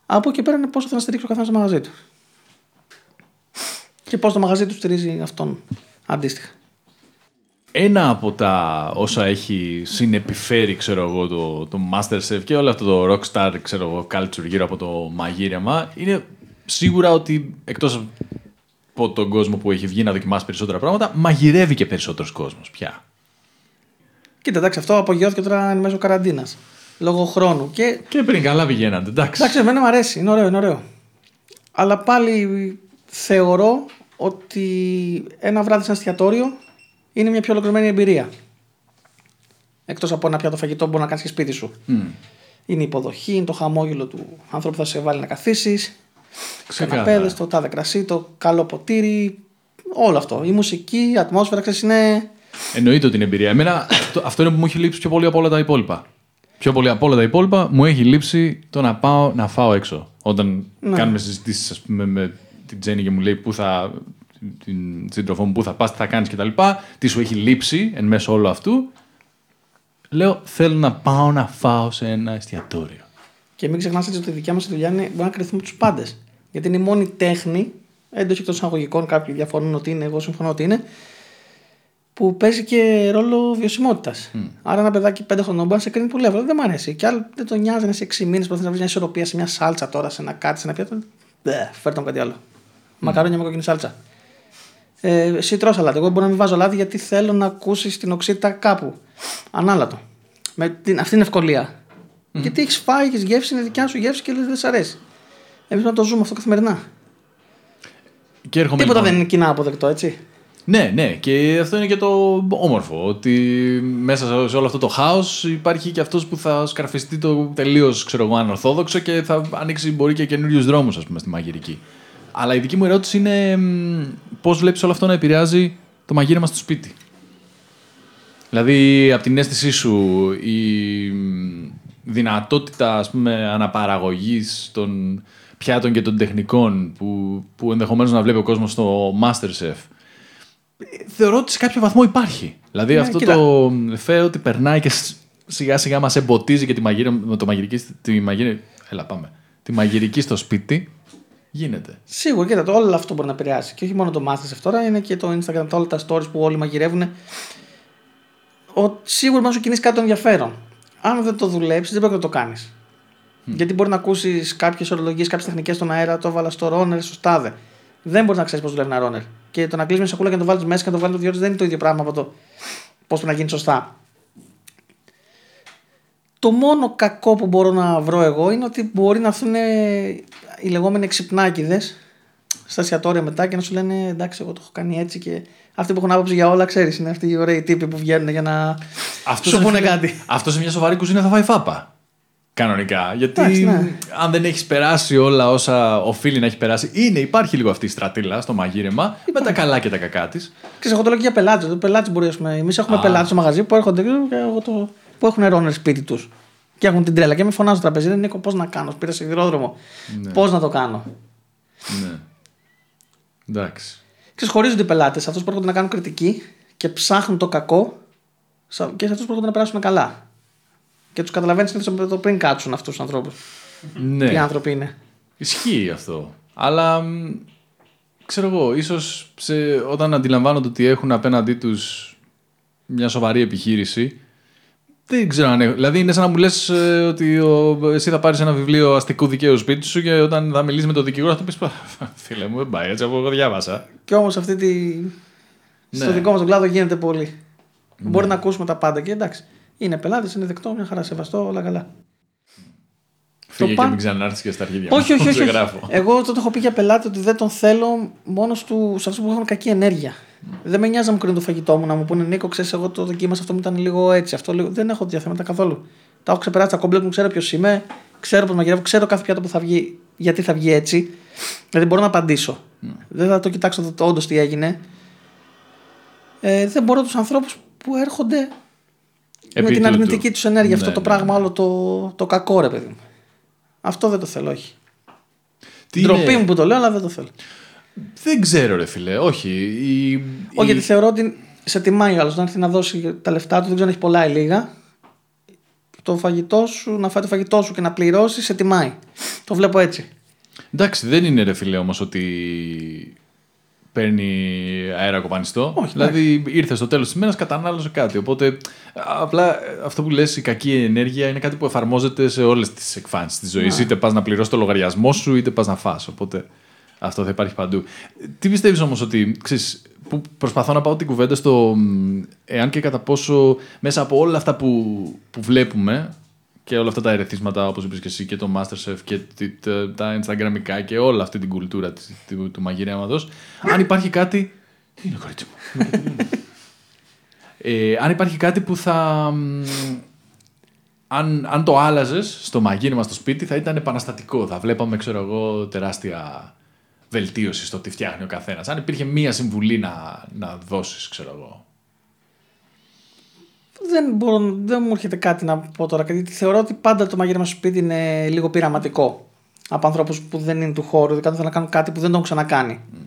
Από εκεί πέρα είναι πόσο θα να στηρίξει ο καθένας το μαγαζί του. Και πώς το μαγαζί του στηρίζει αυτόν αντίστοιχα. Ένα από τα όσα έχει συνεπιφέρει, ξέρω εγώ, το, το Masterchef και όλο αυτό το rockstar, ξέρω εγώ, culture γύρω από το μαγείρεμα, είναι σίγουρα ότι εκτός από τον κόσμο που έχει βγει να δοκιμάσει περισσότερα πράγματα, μαγειρεύει και περισσότερος κόσμος πια. Κοίτα, εντάξει, αυτό απογειώθηκε τώρα εν μέσω καραντίνας. Λόγω χρόνου. Και, και πριν καλά πηγαίνατε, εντάξει. Εντάξει, εμένα μου αρέσει, είναι ωραίο, είναι ωραίο. Αλλά πάλι θεωρώ ότι ένα βράδυ σε ένα εστιατόριο είναι μια πιο ολοκληρωμένη εμπειρία. Εκτός από ένα πιάτο φαγητό που μπορεί να κάνεις και σπίτι σου. Mm. Είναι η υποδοχή, είναι το χαμόγελο του ανθρώπου που θα σε βάλει να καθίσεις. Καναπέδες, το τάδε κρασί, το καλό ποτήρι, όλο αυτό. Η μουσική, η ατμόσφαιρα, ξέρεις, είναι. Εννοείται την εμπειρία. Εμένα αυτό, αυτό είναι που μου έχει λείψει πιο πολύ από όλα τα υπόλοιπα. Πιο πολύ από όλα τα υπόλοιπα μου έχει λείψει το να πάω να φάω έξω. Όταν ναι. κάνουμε συζητήσεις, ας πούμε, με την Τζέννη και μου λέει πού θα. Την σύντροφό μου, πού θα πας, τι θα κάνεις κτλ. Τι σου έχει λείψει εν μέσω όλου αυτού. Λέω, θέλω να πάω να φάω σε ένα εστιατόριο. Και μην ξεχνάτε ότι η δικιά μας δουλειά είναι, μπορεί να κρυθούμε τους πάντες. Γιατί είναι η μόνη τέχνη, έντος εκτός εισαγωγικών, κάποιοι διαφωνούν ότι είναι, εγώ συμφωνώ ότι είναι, που παίζει και ρόλο βιωσιμότητας. Mm. Άρα ένα παιδάκι πέντε χρονών μπορεί να σε κρίνει πολύ εύκολα. Δεν μου αρέσει. Και άλλο δεν τον νοιάζει να είσαι έξι μήνες, προσπαθεί να βρει μια ισορροπία σε μια σάλτσα τώρα, σε ένα κάτι, σε ένα πιάτο. Δε, φέρτε μου κάτι άλλο. μακαρόνια με κόκκινη σάλτσα. Ε, εσύ τρως αλάτι. Εγώ μπορώ να μην βάζω αλάτι γιατί θέλω να ακούσεις την οξύτητα κάπου. Ανάλατο. Με την, αυτή είναι ευκολία. Mm-hmm. Γιατί έχεις φάει, έχεις γεύση, είναι δικιά σου γεύση και λες δεν σ' αρέσει. Εμείς να το ζούμε αυτό καθημερινά. Και έρχομαι, τίποτα λοιπόν δεν είναι κοινά αποδεκτό, έτσι. Ναι, ναι, και αυτό είναι και το όμορφο. Ότι μέσα σε όλο αυτό το χάος υπάρχει και αυτός που θα σκαρφιστεί το τελείως, ξέρω εγώ, ανορθόδοξο και θα ανοίξει μπορεί και καινούριους δρόμους, ας πούμε, στη μαγειρική. Αλλά η δική μου ερώτηση είναι πώς βλέπεις όλο αυτό να επηρεάζει το μαγείρεμα στο σπίτι. Δηλαδή, από την αίσθησή σου, η δυνατότητα, ας πούμε, αναπαραγωγής των πιάτων και των τεχνικών που, που ενδεχομένως να βλέπει ο κόσμος στο Masterchef, θεωρώ ότι σε κάποιο βαθμό υπάρχει. Δηλαδή ναι, αυτό κοίτα. Το φέο ότι περνάει και σιγά σιγά μας εμποτίζει και τη, μαγείρε, το μαγειρική, τη, μαγειρε, έλα, πάμε, τη μαγειρική στο σπίτι γίνεται. Σίγουρα, κοίτα, το όλο αυτό μπορεί να επηρεάσει. Και όχι μόνο το Masterchef τώρα, είναι και το Instagram, τα όλα τα stories που όλοι μαγειρεύουν. Σίγουρα να σου κινείς κάτι ενδιαφέρον. Αν δεν το δουλέψεις, δεν πρέπει να το κάνεις. Mm. Γιατί μπορεί να ακούσεις κάποιες ορολογίες, κάποιες τεχνικές στον αέρα, το βάλα στο ρόνερ, στο στάδε. Δεν μπορεί να ξέρει πώ δουλεύει ένα ρόνερ. Και το να κλείσει μια σακούλα και να το βάλει μέσα και να το βάλει το δύο ώρες δεν είναι το ίδιο πράγμα από το πώ το να γίνει σωστά. Το μόνο κακό που μπορώ να βρω εγώ είναι ότι μπορεί να έρθουν οι λεγόμενοι ξυπνάκιδες στα εστιατόρια μετά και να σου λένε εντάξει, εγώ το έχω κάνει έτσι. Και αυτοί που έχουν άποψη για όλα, ξέρει, είναι αυτοί οι ωραίοι τύποι που βγαίνουν για να αυτός σου πούνε είναι... κάτι. Αυτό σε μια σοβαρή κουζίνα θα φάει φάπα. Κανονικά. Γιατί Άξι, ναι. αν δεν έχει περάσει όλα όσα οφείλει να έχει περάσει, είναι, υπάρχει λίγο αυτή η στρατήλα στο μαγείρεμα υπάρχει. Με τα καλά και τα κακά τη. Ξέρετε, εγώ το λέω και για πελάτες. Πελάτες μπορεί, ας πούμε. Εμείς έχουμε πελάτες στο μαγαζί που έρχονται και το... που έχουν ρόνερ σπίτι του και έχουν την τρέλα. Και με φωνάζουν στο τραπέζι. Νίκο, πώς να κάνω. Πήρα σιδηρόδρομο. Ναι. Πώς να το κάνω. Ναι. Εντάξει. Ξέρετε, χωρίζονται οι πελάτες. Αυτούς που έρχονται να κάνουν κριτική και ψάχνουν το κακό και σε αυτούς που έρχονται να περάσουν καλά. Και τους καταλαβαίνεις συνήθως το πριν κάτσουν αυτούς τους ανθρώπους. Ναι. Οι άνθρωποι είναι. Ισχύει αυτό. Αλλά ξέρω εγώ, ίσως σε, όταν αντιλαμβάνονται ότι έχουν απέναντί τους μια σοβαρή επιχείρηση, δεν ξέρω αν έχω. Δηλαδή είναι σαν να μου λες ε, ότι ο, εσύ θα πάρεις ένα βιβλίο αστικού δικαίου σπίτι σου και όταν θα μιλήσεις με τον δικηγόρο θα του πεις φίλε μου, δεν πάει έτσι, εγώ διάβασα. Και όμως αυτή τη... Ναι. Στο δικό μας τον κλάδο γίνεται πολύ. Ναι. Μπορεί να ακούσουμε τα πάντα και εντάξει. Είναι πελάτης, είναι δεκτό, μια χαρά, σεβαστό, όλα καλά. Φύγε το και παν... μην ξανάρθεις και στα αρχίδια. Όχι, όχι, όχι, όχι. Εγώ το έχω πει για πελάτη ότι δεν τον θέλω μόνο στους αυτούς που έχουν κακή ενέργεια. Mm. Δεν με νοιάζει να μου κρίνουν το φαγητό μου, να μου πούνε Νίκο, ξέρεις, εγώ το δοκίμασα, αυτό μου ήταν λίγο έτσι. Αυτό, λίγο... Δεν έχω διαθέματα καθόλου. Τα έχω ξεπεράσει τα κόμπλεξ μου, ξέρω ποιος είμαι, ξέρω πώς μαγειρεύω, ξέρω κάθε πιάτο που θα βγει, γιατί θα βγει έτσι. Δηλαδή μπορώ να απαντήσω. Mm. Δεν θα το κοιτάξω όντως τι έγινε. Ε, δεν μπορώ τους ανθρώπους που έρχονται. Επί με την αρνητική του ενέργεια, ναι, αυτό το ναι, πράγμα, ναι. Όλο το, το κακό, ρε παιδί μου. Αυτό δεν το θέλω, όχι. Ντροπή μου που το λέω, αλλά δεν το θέλω. Δεν ξέρω, ρε φιλέ, όχι. Η, όχι, η... γιατί θεωρώ ότι σε τιμάει ο άλλος να έρθει να δώσει τα λεφτά του, δεν ξέρω αν έχει πολλά ή λίγα. Το φαγητό σου, να φάει το φαγητό σου και να πληρώσει, σε τιμάει. Το βλέπω έτσι. Εντάξει, δεν είναι, ρε φιλέ, όμως ότι παίρνει αέρα κοπανιστό. Όχι, δηλαδή ναι. Ήρθε στο τέλος της ημέρας, κατανάλωσε κάτι. Οπότε απλά αυτό που λες η κακή ενέργεια είναι κάτι που εφαρμόζεται σε όλες τις εκφάνσεις της ζωής. Να. Είτε πας να πληρώσεις το λογαριασμό σου, είτε πας να φας. Οπότε αυτό θα υπάρχει παντού. Τι πιστεύεις όμως ότι, ξέρεις, που προσπαθώ να πάω την κουβέντα στο εάν και κατά πόσο μέσα από όλα αυτά που, που βλέπουμε και όλα αυτά τα ερεθίσματα, όπως είπες και εσύ, και το Masterchef και τα Instagramικά και όλα αυτή την κουλτούρα του μαγειρέματος. Αν υπάρχει κάτι. Τι είναι, κορίτσι μου. ε, αν υπάρχει κάτι που θα. Αν, αν το άλλαζες στο μαγείρεμα στο σπίτι, θα ήταν επαναστατικό. Θα βλέπαμε, ξέρω εγώ, τεράστια βελτίωση στο τι φτιάχνει ο καθένας. Αν υπήρχε μία συμβουλή να, να δώσεις, ξέρω εγώ. Δεν, μπορώ, δεν μου έρχεται κάτι να πω τώρα, γιατί θεωρώ ότι πάντα το μαγείρεμα στο σπίτι είναι λίγο πειραματικό από ανθρώπους που δεν είναι του χώρου, δηλαδή θέλουν να κάνουν κάτι που δεν το έχουν ξανακάνει. Mm.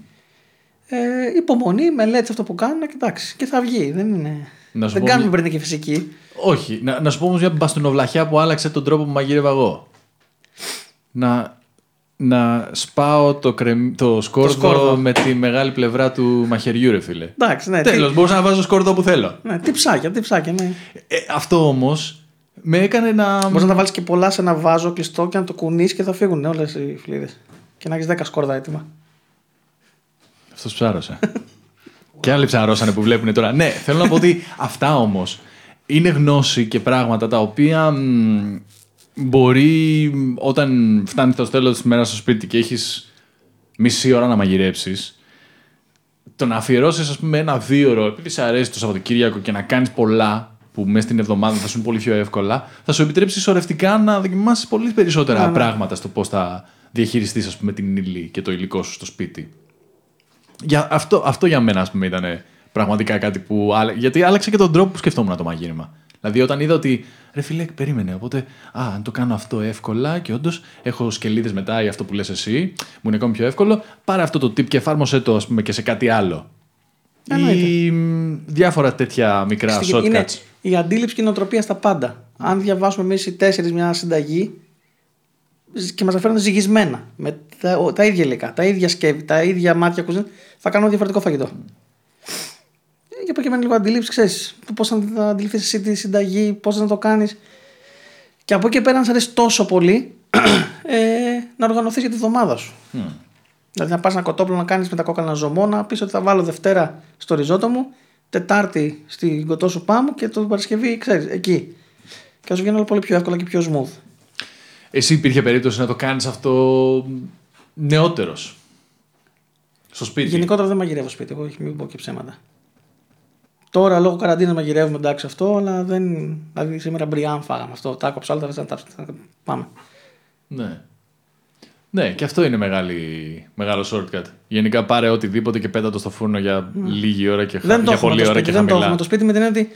Ε, υπομονή, μελέτη αυτό που κάνουν και εντάξει, και θα βγει. Δεν, είναι... δεν κάνουμε μια... πυρηνική φυσική. Όχι. Να, να σου πω όμως μια μπαστούνοβλαχιά που άλλαξε τον τρόπο που μαγείρευα εγώ. Να, να σπάω το, κρεμ... το, σκόρδο το σκόρδο με τη μεγάλη πλευρά του μαχαιριού, ρε φίλε. Εντάξει, ναι. Τέλος, τι... μπορούσα να βάζω σκόρδο όπου θέλω. Ναι, τι ψάκια, τι ψάκια, ναι. Ε, αυτό όμως με έκανε να. Μπορείς να τα βάλεις και πολλά σε ένα βάζο κλειστό και να το κουνείς και θα φύγουν όλες οι φλίδες. Και να έχεις δέκα σκόρδα έτοιμα. Αυτός ψάρωσα. Και άλλοι ψαρώσανε που βλέπουν τώρα. Ναι, θέλω να πω ότι αυτά όμως είναι γνώση και πράγματα τα οποία μ, μπορεί όταν φτάνει το τέλος της μέρας στο σπίτι και έχεις μισή ώρα να μαγειρέψεις, το να αφιερώσεις ας πούμε ένα δύο ώρο επειδή σε αρέσει το Σαββατοκύριακο και να κάνεις πολλά που μέσα στην εβδομάδα θα σου είναι πολύ πιο εύκολα, θα σου επιτρέψει σωρευτικά να δοκιμάσεις πολύ περισσότερα yeah. πράγματα στο πώς θα διαχειριστείς ας πούμε την ύλη και το υλικό σου στο σπίτι. Για αυτό, αυτό για μένα ας πούμε ήταν πραγματικά κάτι που άλλα... γιατί άλλαξε και τον τρόπο που σκεφτόμουν το μαγείρεμα. Δηλαδή όταν είδα ότι ρε φίλε περίμενε, οπότε α, αν το κάνω αυτό εύκολα και όντως έχω σκελίδες μετά ή αυτό που λες εσύ μου είναι ακόμη πιο εύκολο, πάρε αυτό το tip και εφάρμοσέ το ας πούμε και σε κάτι άλλο. Εννοείται. Ή διάφορα τέτοια μικρά shortcuts. Η αντίληψη και η νοοτροπία στα πάντα. Αν διαβάσουμε εμείς οι τέσσερις μια συνταγή και μας αφέρονται ζυγισμένα με τα, τα ίδια υλικά, τα ίδια σκεύη, τα ίδια μάτια κουζίνα, θα κάνουμε διαφορετικό φαγητό. Και προκειμένου λίγο αντιλήψη, ξέρεις πώς θα αντιληφθείς εσύ τη συνταγή, πώς να το κάνεις. Και από εκεί και πέρα, αν σ' αρέσει τόσο πολύ, ε, να οργανωθείς για τη βδομάδα σου. Mm. Δηλαδή, να πας ένα κοτόπουλο να κάνεις με τα κόκκαλα ζωμό, να πεις ότι θα βάλω Δευτέρα στο ριζότο μου, Τετάρτη στην κοτόσουπά μου και το Παρασκευή, ξέρεις, εκεί. Και θα σου βγαίνει όλο πολύ πιο εύκολα και πιο smooth. Εσύ υπήρχε περίπτωση να το κάνεις αυτό νεότερος στο σπίτι? Γενικότερα δεν μαγειρεύω σπίτι, εγώ μην πω και ψέματα. Τώρα λόγω καραντίνας μαγειρεύουμε, εντάξει αυτό, αλλά δεν. Δηλαδή σήμερα μπριάν φάγαμε αυτό. Τα άκοψα όλα, θα τα πάμε. Ναι. Ναι, και αυτό είναι μεγάλη, μεγάλο shortcut. Γενικά πάρε οτιδήποτε και πέτα το στο φούρνο για mm. λίγη ώρα και χαμηλά. Δεν χα... το έχουμε το σπίτι, δεν το έχουμε το σπίτι με την έννοια ότι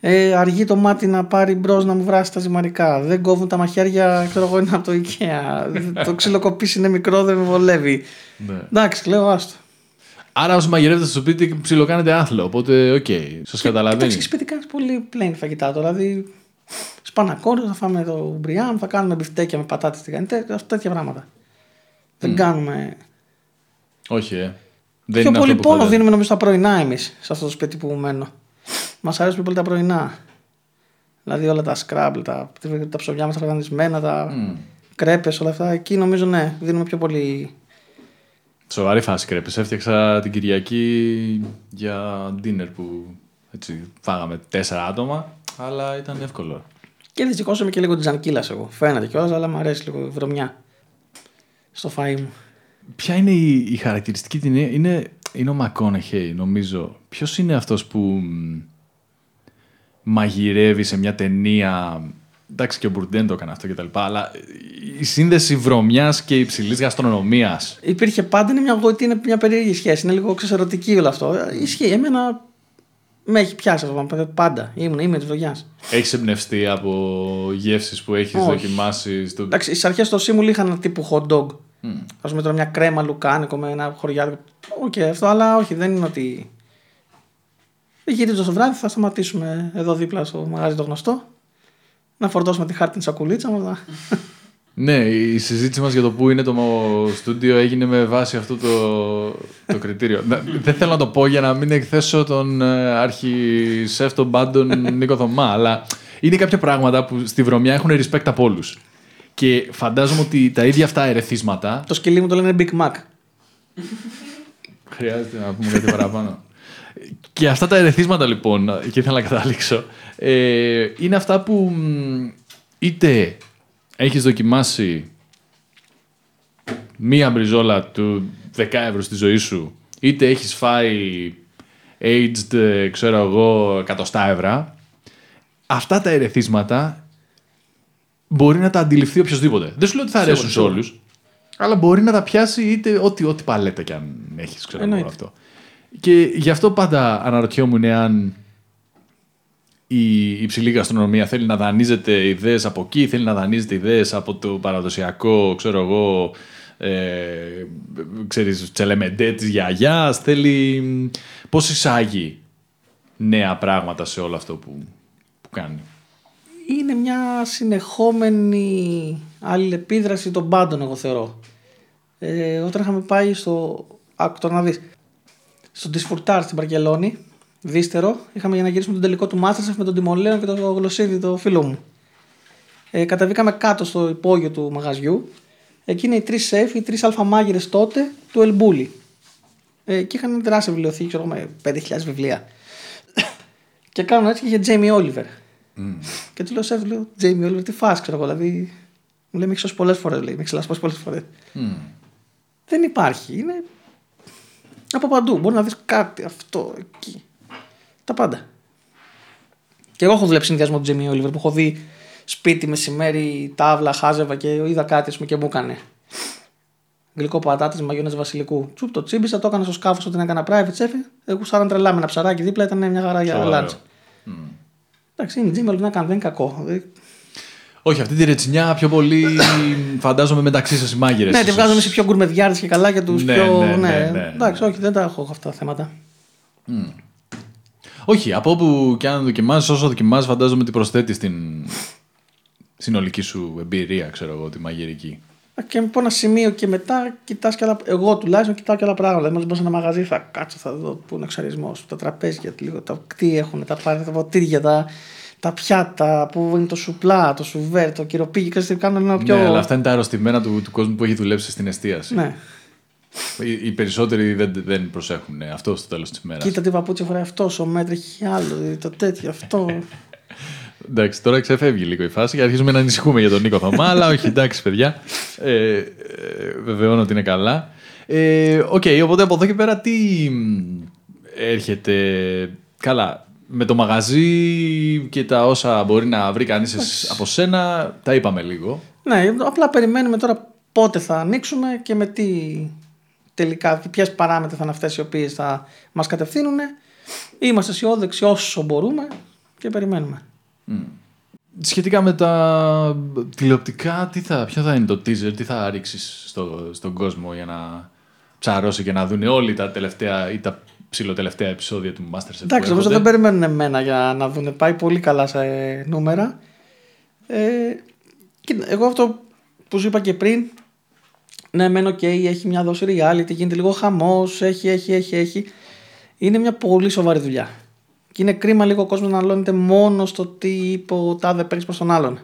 ε, αργεί το μάτι να πάρει μπρος να μου βράσει τα ζυμαρικά. Δεν κόβουν τα μαχαίρια, ξέρω εγώ, είναι από το Ikea. Το ξυλοκοπήσει είναι μικρό, δεν με βολεύει. Ναι. Εντάξει, λέω άστο. Άρα, όσοι μαγειρεύετε στο σπίτι, ψιλοκάνετε άθλο. Οπότε, οκ, okay, σας καταλαβαίνει. Εντάξει, σπίτι κάνεις πολύ plain φαγητά. Δηλαδή, σπανακόρο, θα φάμε το μπριάν, θα κάνουμε μπιφτέκια με πατάτες τηγανιτές, τέτοια πράγματα. Mm. Δεν κάνουμε. Όχι, ε. Δεν πιο είναι πολύ πόνο ποτέ. Δίνουμε νομίζω τα πρωινά εμείς σε αυτό το σπίτι που μένω. Μας αρέσουν πολύ τα πρωινά. Δηλαδή, όλα τα σκράμπλ, τα, τα ψωμιά μας αργανισμένα, τα mm. κρέπες, όλα αυτά. Εκεί νομίζω, ναι, δίνουμε πιο πολύ. Σοβαρή φάση κρέπες. Έφτιαξα την Κυριακή για dinner που έτσι, φάγαμε τέσσερα άτομα, αλλά ήταν εύκολο. Και δυστυχώς και λίγο τζανκίλας εγώ. Φαίνεται κιόλας, αλλά μου αρέσει λίγο βρωμιά στο φαΐ μου. Ποια είναι η, η χαρακτηριστική την είναι, είναι ο Μακόναχεϊ, νομίζω. Ποιος είναι αυτός που μαγειρεύει σε μια ταινία. Εντάξει, και ο Μπουρντέν το έκανε αυτό κτλ. Αλλά η σύνδεση βρωμιάς και υψηλής γαστρονομίας. Υπήρχε πάντα, είναι μια, είναι μια περίεργη σχέση. Είναι λίγο ξεσερωτική όλο αυτό. Ισχύει. Εμένα με έχει πιάσει αυτό πάντα. Ήμουν, είμαι τη βρωμιάς. Έχεις εμπνευστεί από γεύσεις που έχεις oh. δοκιμάσει? Στο... Εντάξει, στις αρχές στο Σίμουλ είχαν ένα τύπου hot dog. Mm. Ας πούμε τώρα μια κρέμα λουκάνικο με ένα χωριάτικο. Οκ, okay, αυτό, αλλά όχι, δεν είναι ότι. Γυρίζω το βράδυ, θα σταματήσουμε εδώ δίπλα στο μαγάζι το γνωστό. Να φορτώσουμε τη χάρτινη σακουλίτσα μας. Ναι, η συζήτηση μας για το πού είναι το στούντιο έγινε με βάση αυτό το, το κριτήριο. Δεν θέλω να το πω για να μην εκθέσω τον αρχισεφ των πάντων Νίκο Θωμά, αλλά είναι κάποια πράγματα που στη βρωμιά έχουν respect από όλους. Και φαντάζομαι ότι τα ίδια αυτά ερεθίσματα. Το σκυλί μου το λένε Big Mac. Χρειάζεται να πούμε κάτι παραπάνω. Και αυτά τα ερεθίσματα λοιπόν, και ήθελα να καταλήξω, ε, είναι αυτά που είτε έχεις δοκιμάσει μία μπριζόλα του δέκα ευρώ στη ζωή σου, είτε έχεις φάει aged, ξέρω εγώ, εκατό ευρώ. Αυτά τα ερεθίσματα μπορεί να τα αντιληφθεί οποιοδήποτε. Δεν σου λέω ότι θα αρέσουν σε όλους, αλλά μπορεί να τα πιάσει είτε ό,τι, ό,τι παλέτα κι αν έχεις, ξέρω εγώ αυτό. Και γι' αυτό πάντα αναρωτιόμουν εάν η υψηλή γαστρονομία θέλει να δανείζεται ιδέες από εκεί, θέλει να δανείζεται ιδέες από το παραδοσιακό, ξέρω εγώ, ε, ξέρεις, τσελεμεντέ της γιαγιάς, θέλει πώς εισάγει νέα πράγματα σε όλο αυτό που, που κάνει. Είναι μια συνεχόμενη αλληλεπίδραση των πάντων, εγώ θεωρώ. Ε, όταν είχαμε πάει στο... Ακτο να δεις... Στον Τισφουρτάρ στην Βαρκελόνη, δύστερο, είχαμε για να γυρίσουμε τον τελικό του Masterchef με τον Τιμολέον και τον Γλωσσίδη, το φίλο μου. Ε, καταβήκαμε κάτω στο υπόγειο του μαγαζιού. Εκεί είναι οι τρεις σεφ, οι τρεις αλφαμάγειρες τότε του Ελμπούλι. ε, και είχαν δράσει βιβλιοθήκη, ξέρω, με πέντε χιλιάδες βιβλία. Και κάνουν έτσι και για Jamie Oliver. Mm. Και του λέω, σε λέω, Jamie Oliver, τι φας, ξέρω εγώ. Δηλαδή, μου λέει, με ξελάσπας πολλές φορές, λέει, με ξελάσπας πολλές φορές. Mm. Δεν υπάρχει, είναι από παντού. Μπορεί να δεις κάτι, αυτό, εκεί. Τα πάντα. Και εγώ έχω δουλέψει συνδυασμό του Jamie Oliver που έχω δει σπίτι, μεσημέρι, τάβλα, χάζευα και είδα κάτι, ας πούμε, και μου έκανε. Γλυκό πατάτες, μαγιονέζα βασιλικού. Τσουπ το τσίμπησα, το έκανα στο σκάφος όταν έκανα private chef. Εγώ σαράντα τρελά με ένα ψαράκι δίπλα, ήταν μια χαρά για λάτζ. Mm. Εντάξει, είναι Jamie Oliver, να κάνει, δεν είναι κακό. Όχι, αυτή τη ρετσινιά πιο πολύ φαντάζομαι μεταξύ σας οι μάγειρες. Ναι, τη βγάζουμε σε πιο γκουρμεδιάρες και καλά για τους ναι, πιο. Ναι, ναι, ναι, ναι. Εντάξει, όχι, δεν τα έχω αυτά τα θέματα. Mm. Όχι, από όπου και αν δοκιμάζεις, όσο δοκιμάζεις, φαντάζομαι τι προσθέτεις στην συνολική σου εμπειρία, ξέρω εγώ, τη μαγειρική. Και από ένα σημείο και μετά κοιτάς και άλλα. Εγώ τουλάχιστον κοιτάω και άλλα πράγματα. Δηλαδή, μπω σε ένα μαγαζί, θα κάτσω, θα δω πού είναι ο εξαρισμός, τα τραπέζια, λίγο, τα τι έχουν, τα πάρια, τα ποτήρια, τα, τα πιάτα, πού είναι το σουπλά, το σουβέρ, το κυροπήγι. Ξέρετε, κάνω λίγο πιο. Ναι, αλλά αυτά είναι τα αρρωστημένα του, του κόσμου που έχει δουλέψει στην εστίαση. Ναι. Οι περισσότεροι δεν, δεν προσέχουν ναι, αυτό στο τέλος της ημέρας. Κοίτα τι παπούτσια φοράει αυτό, ο μέτρη έχει άλλο, το τέτοιο αυτό. Εντάξει, τώρα ξεφεύγει λίγο η φάση και αρχίζουμε να ανησυχούμε για τον Νίκο Θωμά, αλλά όχι, εντάξει, παιδιά. Ε, ε, βεβαιώνω ότι είναι καλά. Ε, okay, οπότε από εδώ και πέρα τι έρχεται. Καλά, με το μαγαζί και τα όσα μπορεί να βρει κανείς από σένα, τα είπαμε λίγο. Ναι, απλά περιμένουμε τώρα πότε θα ανοίξουμε και με τι τελικά, ποιες παράμετροι θα είναι αυτές οι οποίες θα μας κατευθύνουν. Είμαστε αισιόδοξοι όσο μπορούμε και περιμένουμε. Mm. Σχετικά με τα τηλεοπτικά, τι θα, ποιο θα είναι το teaser, τι θα ρίξεις στο, στον κόσμο για να ψαρώσει και να δουν όλοι τα τελευταία ή τα ψηλοτελευταία επεισόδια του Masterchef. Εντάξει, όμως δεν περιμένουν εμένα για να δουν. Πάει πολύ καλά σε νούμερα. Ε, και εγώ αυτό που σου είπα και πριν, ναι, μεν οκ, okay, έχει μια δόση reality, γίνεται λίγο χαμός, έχει, έχει, έχει, έχει. Είναι μια πολύ σοβαρή δουλειά. Και είναι κρίμα λίγο ο κόσμος να αλώνεται μόνο στο τι είπε ο τάδε παίκτης προς τον άλλον.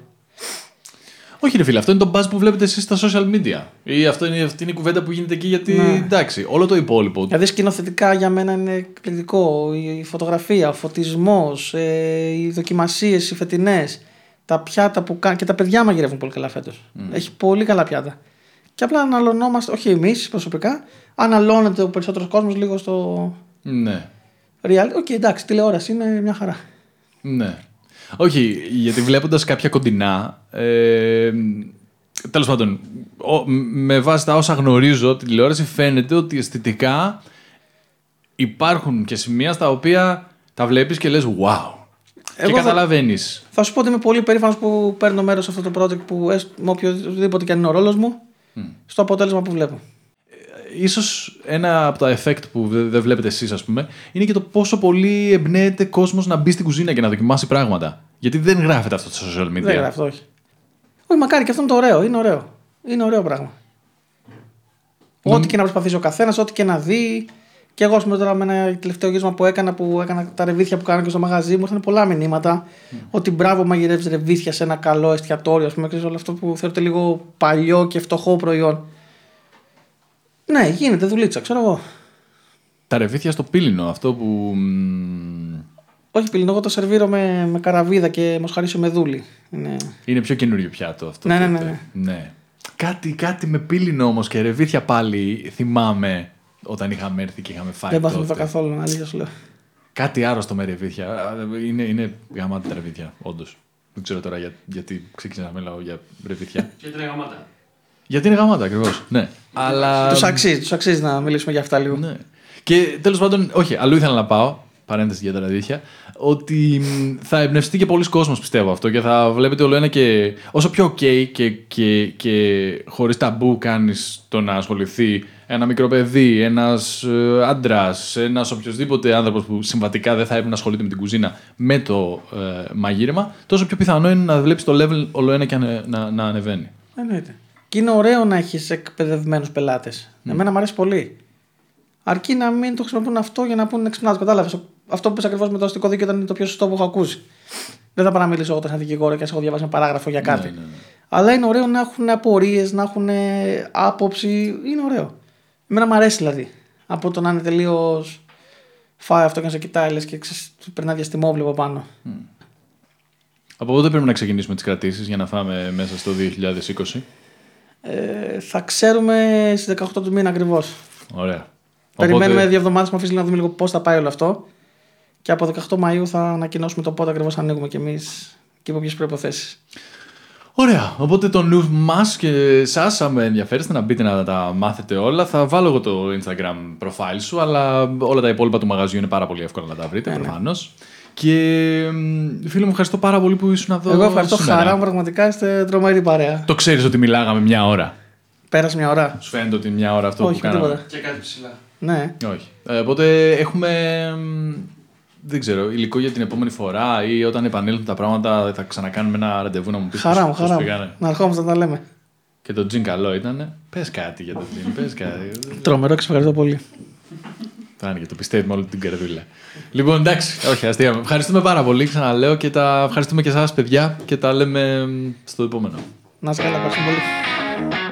Όχι ρε φίλε, αυτό είναι το buzz που βλέπετε εσείς στα social media. Ή αυτό είναι, αυτή είναι η κουβέντα που γίνεται εκεί γιατί ναι. Εντάξει, όλο το υπόλοιπο. Δηλαδή σκηνοθετικά για μένα είναι εκπληκτικό. Η φωτογραφία, ο φωτισμός, ε, οι δοκιμασίες, οι φετινές, τα πιάτα που κάνουν. Και τα παιδιά μαγειρεύουν πολύ καλά φέτος. Mm. Έχει πολύ καλά πιάτα. Και απλά αναλωνόμαστε, όχι εμείς προσωπικά, αναλώνεται ο περισσότερος κόσμος λίγο στο. Ναι. Οκ, okay, εντάξει, τηλεόραση είναι μια χαρά. Ναι. Όχι, γιατί βλέποντας κάποια κοντινά. Ε, τέλος πάντων, ο, με βάση τα όσα γνωρίζω τη τηλεόραση, φαίνεται ότι αισθητικά υπάρχουν και σημεία στα οποία τα βλέπεις και λες wow. Εγώ και καταλαβαίνεις. Θα, θα σου πω ότι είμαι πολύ περήφανος που παίρνω μέρος σε αυτό το project που με οποιοδήποτε και αν είναι ο ρόλος μου, mm. στο αποτέλεσμα που βλέπω. Ίσως ένα από τα effect που δεν βλέπετε εσείς, ας πούμε, είναι και το πόσο πολύ εμπνέεται κόσμος να μπει στην κουζίνα και να δοκιμάσει πράγματα. Γιατί δεν γράφεται αυτό στα social media. Δεν γράφεται, όχι. Όχι, μακάρι και αυτό είναι το ωραίο. Είναι ωραίο. Είναι ωραίο πράγμα. Mm. Ό,τι και να προσπαθήσει ο καθένας, ό,τι και να δει. Και εγώ, ας πούμε, τώρα με ένα τελευταίο γύρισμα που έκανα, που έκανα τα ρεβίθια που κάνω και στο μαγαζί μου, ήρθαν πολλά μηνύματα. Mm. Ότι μπράβο, μαγειρεύεις ρεβίθια σε ένα καλό εστιατόριο, ας πούμε, ξέρεις, όλο αυτό που θεωρείται λίγο παλιό και φτωχό προϊόν. Ναι, γίνεται δουλίτσα, ξέρω εγώ. Τα ρεβίθια στο πύλινο, αυτό που. Όχι πύλινο, εγώ το σερβίρω με, με καραβίδα και μοσχαρίσιο με δούλη. Είναι... είναι πιο καινούριο πιάτο αυτό. Ναι, ναι, ναι, ναι. ναι. Κάτι, κάτι με πύλινο όμως και ρεβίθια πάλι θυμάμαι όταν είχαμε έρθει και είχαμε φάει. Δεν πάθαμε το καθόλου, να αλήθεια σου λέω. Κάτι άρρωστο με ρεβίθια. Είναι, είναι γαμάτα τα ρεβίθια, όντως. Δεν ξέρω τώρα για, γιατί ξεκίνησα να μιλάω για ρεβίθια. Και τρία γαμάτα. Γιατί είναι γαμάτα ακριβώς. Ναι. Αλλά... τους αξίζει, τους αξίζει να μιλήσουμε για αυτά λίγο. Ναι. Και τέλος πάντων, όχι, αλλού ήθελα να πάω. Παρένθεση για τα ρεβίθια. Ότι θα εμπνευστεί και πολλοί κόσμος, πιστεύω αυτό. Και θα βλέπετε όλο ένα και. Όσο πιο ok και, και, και χωρίς ταμπού κάνεις το να ασχοληθεί ένα μικρό παιδί, ένας άντρας, ένας οποιοσδήποτε άνθρωπος που συμβατικά δεν θα έπρεπε να ασχολείται με την κουζίνα με το ε, μαγείρεμα, τόσο πιο πιθανό είναι να βλέπεις το level όλο ένα και να, να, να ανεβαίνει. Εννοείται. Και είναι ωραίο να έχεις εκπαιδευμένους πελάτες. Mm. Εμένα μου αρέσει πολύ. Αρκεί να μην το χρησιμοποιούν αυτό για να πούνε εξυπνάδες. Κατάλαβες. Αυτό που πες ακριβώς με το αστικό δίκαιο ήταν το πιο σωστό που έχω ακούσει. Δεν θα πάω να μιλήσω εγώ σαν δικηγόρο και ας έχω διαβάσει ένα παράγραφο για κάτι. Ναι, ναι, ναι. Αλλά είναι ωραίο να έχουν απορίες, να έχουν άποψη. Είναι ωραίο. Εμένα μου αρέσει δηλαδή. από το να είναι τελείως φάει αυτό και να σε κοιτάει λες, και ξεσ... περνάει διαστημόβλεπο πάνω. Mm. Από πότε πρέπει να ξεκινήσουμε τις κρατήσεις για να φάμε μέσα στο δύο χιλιάδες είκοσι? Ε, θα ξέρουμε στις δεκαοκτώ του μήνα ακριβώς. Ωραία. Περιμένουμε Οπότε... δύο εβδομάδες με αφήσει να δούμε λίγο πώς θα πάει όλο αυτό. Και από δεκαοκτώ Μαΐου θα ανακοινώσουμε το πότε ακριβώς ανοίγουμε κι εμείς και υπό ποιες προϋποθέσεις. Ωραία. Οπότε το νου μας και σας, αν ενδιαφέρεστε να μπείτε να τα μάθετε όλα, θα βάλω εγώ το Instagram profile σου, αλλά όλα τα υπόλοιπα του μαγαζιού είναι πάρα πολύ εύκολα να τα βρείτε, ε, προφανώς. Ναι. Και φίλε μου, ευχαριστώ πάρα πολύ που ήσουν εδώ. Εγώ ευχαριστώ, χαρά μου, πραγματικά είστε τρομερή παρέα. Το ξέρεις ότι μιλάγαμε μια ώρα? Πέρασε μια ώρα. Σου φαίνεται ότι μια ώρα αυτό? Όχι, που κάναμε? Τίποτα. Και κάτι ψηλά. Ναι. Όχι. Ε, οπότε έχουμε, δεν ξέρω, υλικό για την επόμενη φορά ή όταν επανέλθουν τα πράγματα θα ξανακάνουμε ένα ραντεβού να μου πεις. Χαρά μου, χαρά μου. Να ερχόμαστε να τα λέμε. Και το τζιν καλό ήταν. Πες κάτι για το τζιν, πες κάτι. Τρομερό, ευχαριστώ πολύ. Άνοιγε, το πιστεύουμε όλη την καρδούλα. Λοιπόν, εντάξει, όχι, αστεία. Ευχαριστούμε πάρα πολύ, ξαναλέω, και τα ευχαριστούμε και εσάς, παιδιά, και τα λέμε στο επόμενο. Να σας καλά, ευχαριστούμε πολύ.